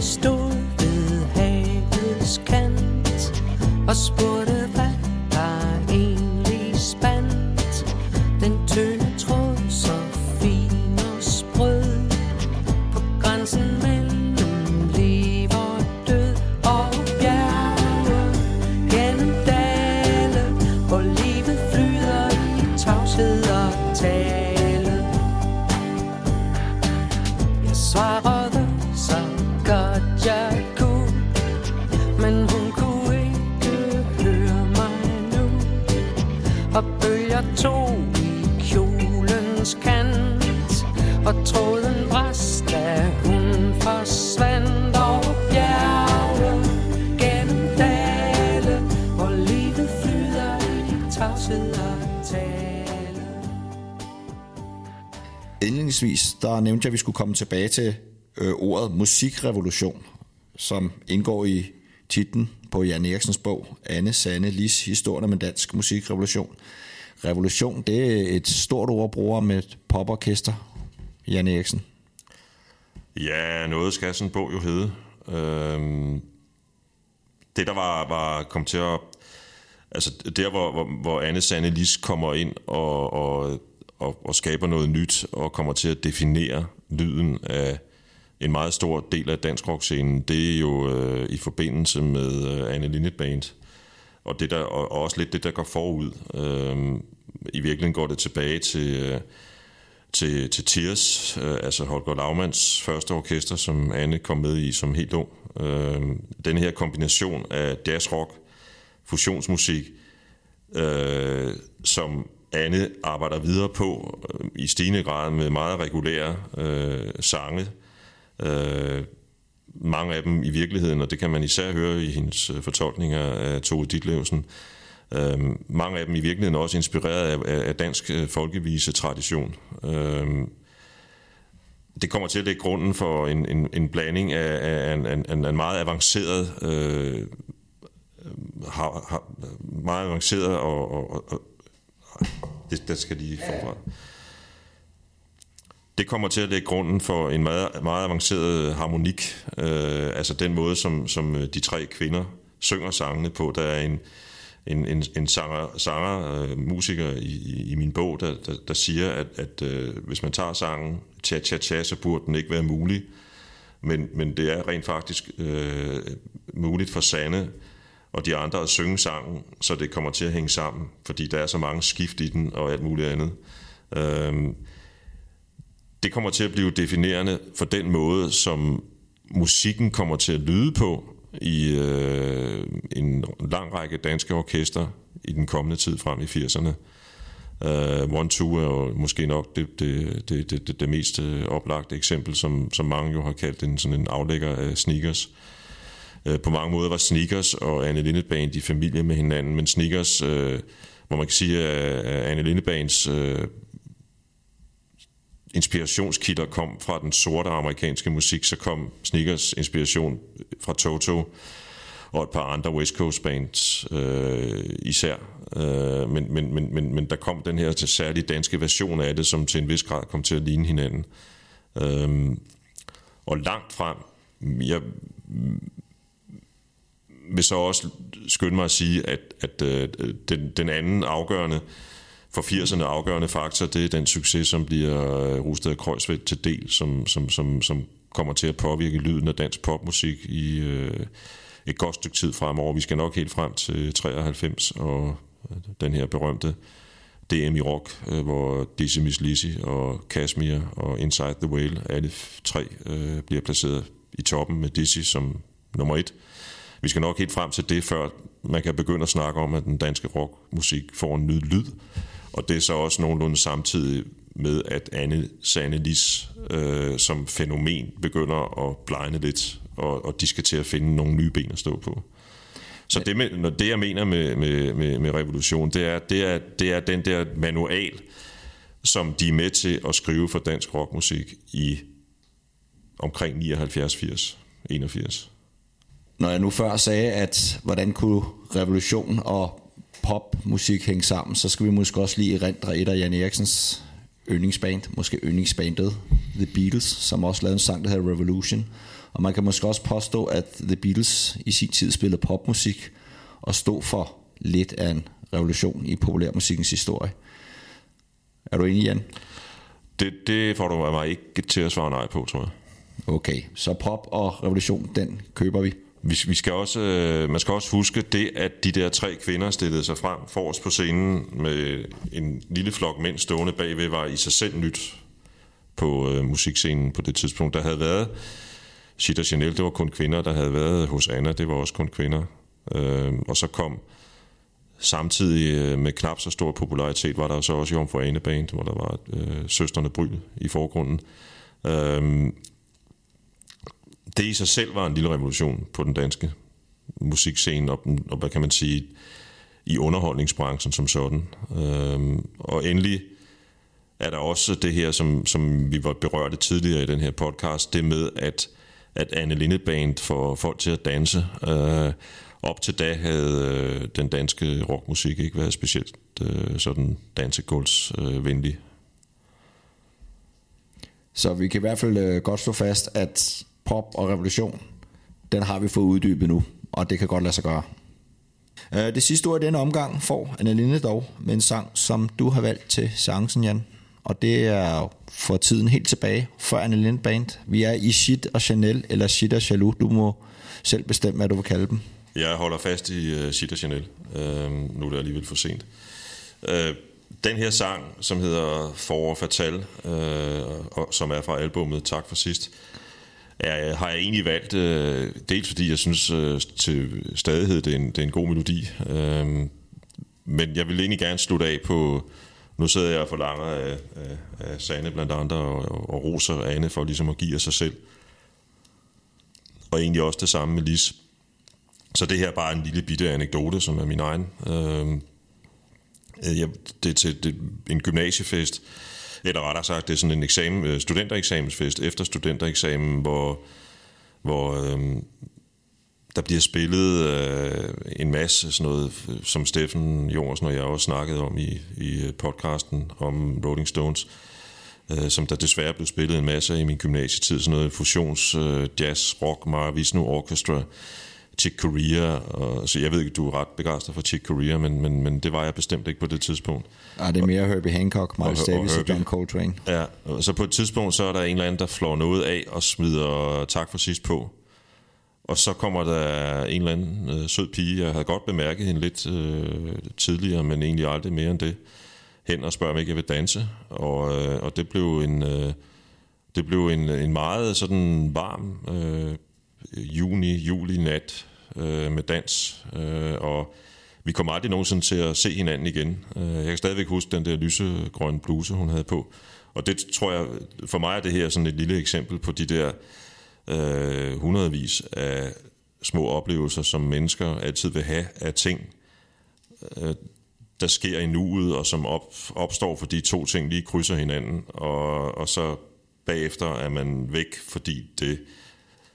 Stod ved havets kant og spurgte, hvad der egentlig spandt. Den tynde tråd så fin og sprød, på grænsen mellem liv og død. Og bjerge gennem dale, hvor livet flyder i tavshed og tale. Jeg svarer og tråden brast, da hun forsvandt. Over bjerge gennem dale, hvor livet flyder i tavshed og tale. Indledningsvis, der nævnte jeg, at vi skulle komme tilbage til øh, ordet musikrevolution, som indgår i titlen på Jan Eriksens bog Anne, Sanne, Lis, historien om en dansk musikrevolution. Revolution, det er et stort ord, bruger med poporkester, Jan Eriksen. Ja, noget skal sådan en bog jo hedde. Øhm, det der var, var kom til at... Altså der, hvor, hvor, hvor Anne, Sanne, Lis kommer ind og, og, og, og skaber noget nyt, og kommer til at definere lyden af en meget stor del af dansk rockscenen, det er jo øh, i forbindelse med øh, Anne Linnet Band. Og, det der, og, og også lidt det, der går forud. Øhm, I virkeligheden går det tilbage til... Øh, til, til Tiers, øh, altså Holger Laumanns første orkester, som Anne kom med i som helt ung. Øh, den her kombination af jazzrock, fusionsmusik, øh, som Anne arbejder videre på øh, i stigende grad med meget regulære øh, sange. Øh, mange af dem i virkeligheden, og det kan man især høre i hendes fortolkninger af Tove Ditlevsen. Øhm, mange af dem i virkeligheden også inspireret af, af, af dansk øh, folkevisetradition. Øhm, det kommer til at lægge grunden for en, en, en blanding af, af, af, af, af en meget avanceret, øh, har, har, meget avanceret og, og, og det, der skal de forfra. Det kommer til at lægge grunden for en meget, meget avanceret harmonik, øh, altså den måde, som, som de tre kvinder synger sangene på. Der er en En, en, en sanger, sanger øh, musiker i, i min bog, der, der, der siger, at, at øh, hvis man tager sangen Cha Cha Cha, så burde den ikke være mulig. Men, men det er rent faktisk øh, muligt for Sanne og de andre at synge sangen, så det kommer til at hænge sammen, fordi der er så mange skift i den og alt muligt andet. Øhm, det kommer til at blive definerende for den måde, som musikken kommer til at lyde på i øh, en lang række danske orkester i den kommende tid frem i firserne. Uh, One Two er jo måske nok det, det, det, det, det mest oplagte eksempel, som, som mange jo har kaldt en, sådan en aflægger af Snickers. Uh, på mange måder var Snickers og Anne Linnet Band i familie med hinanden, men Snickers, uh, hvor man kan sige, at Anne Linnet Bands uh, inspirationskilder kom fra den sorte amerikanske musik, så kom Snickers inspiration fra Toto og et par andre West Coast bands øh, især. Øh, men, men, men, men der kom den her særlige danske version af det, som til en vis grad kom til at ligne hinanden. Øh, og langt frem, jeg vil så også skynde mig at sige, at, at øh, den, den anden afgørende, for firserne afgørende faktor, det er den succes, som bliver Rustad og Kreuzfeldt til del, som, som, som, som kommer til at påvirke lyden af dansk popmusik i... Øh, et godt stykke tid fremover. Vi skal nok helt frem til treoghalvfems og den her berømte D M i rock, hvor Dizzy Miss Lizzy og Kashmir og Inside the Whale, alle tre øh, bliver placeret i toppen med Dizzy som nummer et. Vi skal nok helt frem til det, før man kan begynde at snakke om, at den danske rockmusik får en ny lyd. Og det er så også nogenlunde samtidig med, at Anne, Sanne, Lis øh, som fænomen begynder at blegne lidt, og, og de skal til at finde nogle nye ben at stå på. Så det, med, når det jeg mener med, med, med, med revolution, det er, det, er, det er den der manual, som de er med til at skrive for dansk rockmusik i omkring nioghalvfjerds, firs, enogfirs. Når jeg nu før sagde, at hvordan kunne revolution og popmusik hænge sammen, så skal vi måske også lige erindre et af Jan Eriksens yndlingsband, måske yndlingsbandet The Beatles, som også lavede en sang, der hedder Revolution. Og man kan måske også påstå, at The Beatles i sin tid spillede popmusik og stod for lidt af en revolution i populærmusikkens historie. Er du enig, Jan? Det, det får du mig ikke til at svare nej på, tror jeg. Okay, så pop og revolution, den køber vi. Vi, vi skal også, man skal også huske det, at de der tre kvinder stillede sig frem forrest på scenen med en lille flok mænd stående bagved, var i sig selv nyt på øh, musikscenen på det tidspunkt. Der havde været Cha Cha Cha, det var kun kvinder, der havde været hos Anna, det var også kun kvinder. Øh, og så kom samtidig med knap så stor popularitet, var der så også Jomfru Ane Band, hvor der var øh, Søstrene Bryl i forgrunden. Øh, det i sig selv var en lille revolution på den danske musikscene, og, og hvad kan man sige, i underholdningsbranchen som sådan. Øh, og endelig er der også det her, som, som vi var berørte tidligere i den her podcast, det med, at, at Anne Linnet Band får folk til at danse. Øh, op til da havde den danske rockmusik ikke været specielt øh, sådan dansegulvsvenlig. Øh, Så vi kan i hvert fald øh, godt slå fast, at pop og revolution, den har vi fået uddybet nu, og det kan godt lade sig gøre. Øh, det sidste ord i denne omgang får Anne Linnet dog med en sang, som du har valgt til seancen, Jan. Og det er for tiden helt tilbage, før Anne Linnet Band. Vi er i Shit og Chanel, eller Shit og Jaloux. Du må selv bestemme, hvad du vil kalde dem. Jeg holder fast i uh, Shit og Chanel. Uh, nu er det alligevel for sent. Uh, den her sang, som hedder Forår Fatal, uh, og som er fra albumet Tak for sidst, er, har jeg egentlig valgt, uh, dels fordi jeg synes uh, til stadighed, det er en, det er en god melodi. Uh, men jeg vil egentlig gerne slutte af på... Nu sidder jeg og forlanger af, af, af Sanne blandt andre, og, og, og roser Anne for ligesom at give af sig selv. Og egentlig også det samme med Lis. Så det her er bare en lille bitte anekdote, som er min egen. Øh, jeg, det er til det, en gymnasiefest, eller rettere sagt, det er sådan en eksamen, studentereksamensfest, efter studentereksamen, hvor, hvor øh, der bliver spillet øh, en masse sådan noget, som Steffen Jorsen og jeg også snakkede om i, i podcasten om Rolling Stones, øh, som der desværre blev spillet en masse i min gymnasietid. Sådan noget fusions, øh, jazz, rock, Mare Vishnu Orchestra, Chick Corea. Og, så jeg ved ikke, du er ret begejstret for Chick Corea, men, men, men det var jeg bestemt ikke på det tidspunkt. Ja, det er mere Herbie Hancock, Miles Davis og John Coltrane. Ja, og så på et tidspunkt, så er der en eller anden, der flår noget af og smider Tak for sidst på. Og så kommer der en eller anden øh, sød pige, jeg havde godt bemærket hende lidt øh, tidligere, men egentlig aldrig mere end det, hen og spørger, om ikke jeg vil danse. Og, øh, og det blev en, øh, det blev en, en meget sådan varm øh, juni, juli nat øh, med dans. Øh, og vi kom aldrig nogensinde til at se hinanden igen. Øh, jeg kan stadigvæk huske den der lysegrønne bluse, hun havde på. Og det tror jeg, for mig er det her sådan et lille eksempel på de der øh, hundredvis af små oplevelser, som mennesker altid vil have af ting, øh, der sker i nuet, og som op, opstår, fordi to ting lige krydser hinanden, og, og så bagefter er man væk, fordi det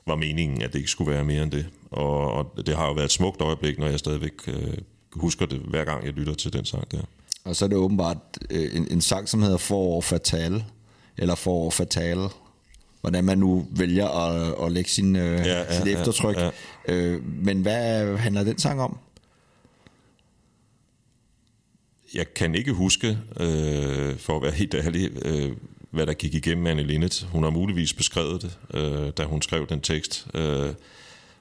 var meningen, at det ikke skulle være mere end det. Og, og det har jo været et smukt øjeblik, når jeg stadigvæk øh, husker det, hver gang jeg lytter til den sang der. Og så er det åbenbart øh, en, en sang, som hedder Forår Fatale, eller Forår Fatale, hvordan man nu vælger at, at lægge sin, øh, ja, sit ja, eftertryk. Ja, ja. Øh, men hvad handler den sang om? Jeg kan ikke huske, øh, for at være helt ærlig, øh, hvad der gik igennem Anne Linnet. Hun har muligvis beskrevet det, øh, da hun skrev den tekst. Øh,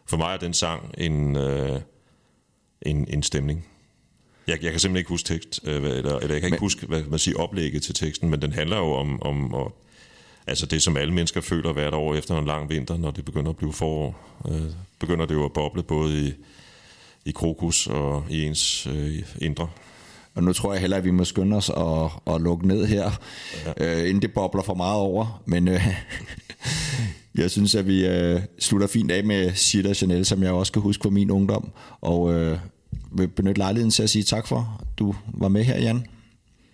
for mig er den sang en, øh, en, en stemning. Jeg, jeg kan simpelthen ikke huske tekst, øh, eller, eller jeg kan ikke men, huske, hvad man siger, oplægget til teksten, men den handler jo om, om, om altså det, som alle mennesker føler hvert år efter en lang vinter, når det begynder at blive forår. Øh, begynder det jo at boble både i, i krokus og i ens øh, indre. Og nu tror jeg heller, at vi må skynde os at, at lukke ned her, ja. øh, inden det bobler for meget over. Men øh, jeg synes, at vi øh, slutter fint af med C'est à Chanel, som jeg også kan huske fra min ungdom. Og øh, vil benytte lejligheden til at sige tak for, at du var med her, Jan.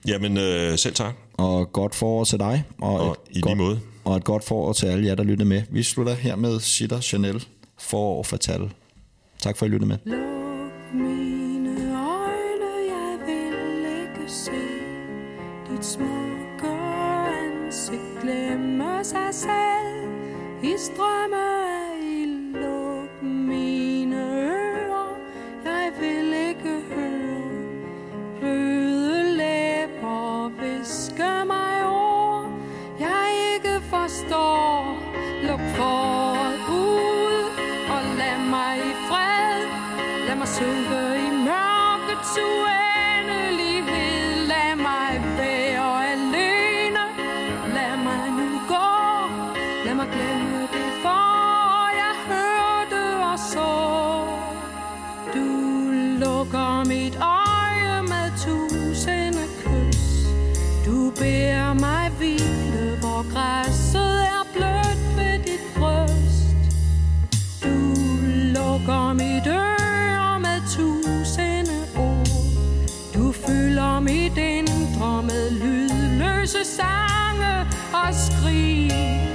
Jamen øh, selv tak. Og godt forår til dig. Og, og i godt, lige måde. Og et godt forår til alle jer, der lyttede med. Vi slutter her med C'est à Chanel, forår fatal. Tak for, at I lyttede med. Smukke ansigt glemmer sig selv i strømme af ild. Luk mine ører, jeg vil ikke høre. Bløde læber visker mig ord, jeg ikke forstår. Luk foråret ud og lad mig i fred. Lad mig synke i mørkets uendelighed. Lad mig være alene, lad mig nu gå, lad mig glemme det for, jeg hørte og så. Du lukker mit øje med tusinde kys, du beder mig hvile, hvor græsset er blødt ved dit bryst. Du lukker mit øre med tusinde ord, du fylder mit indre med lydløse sange og skrig.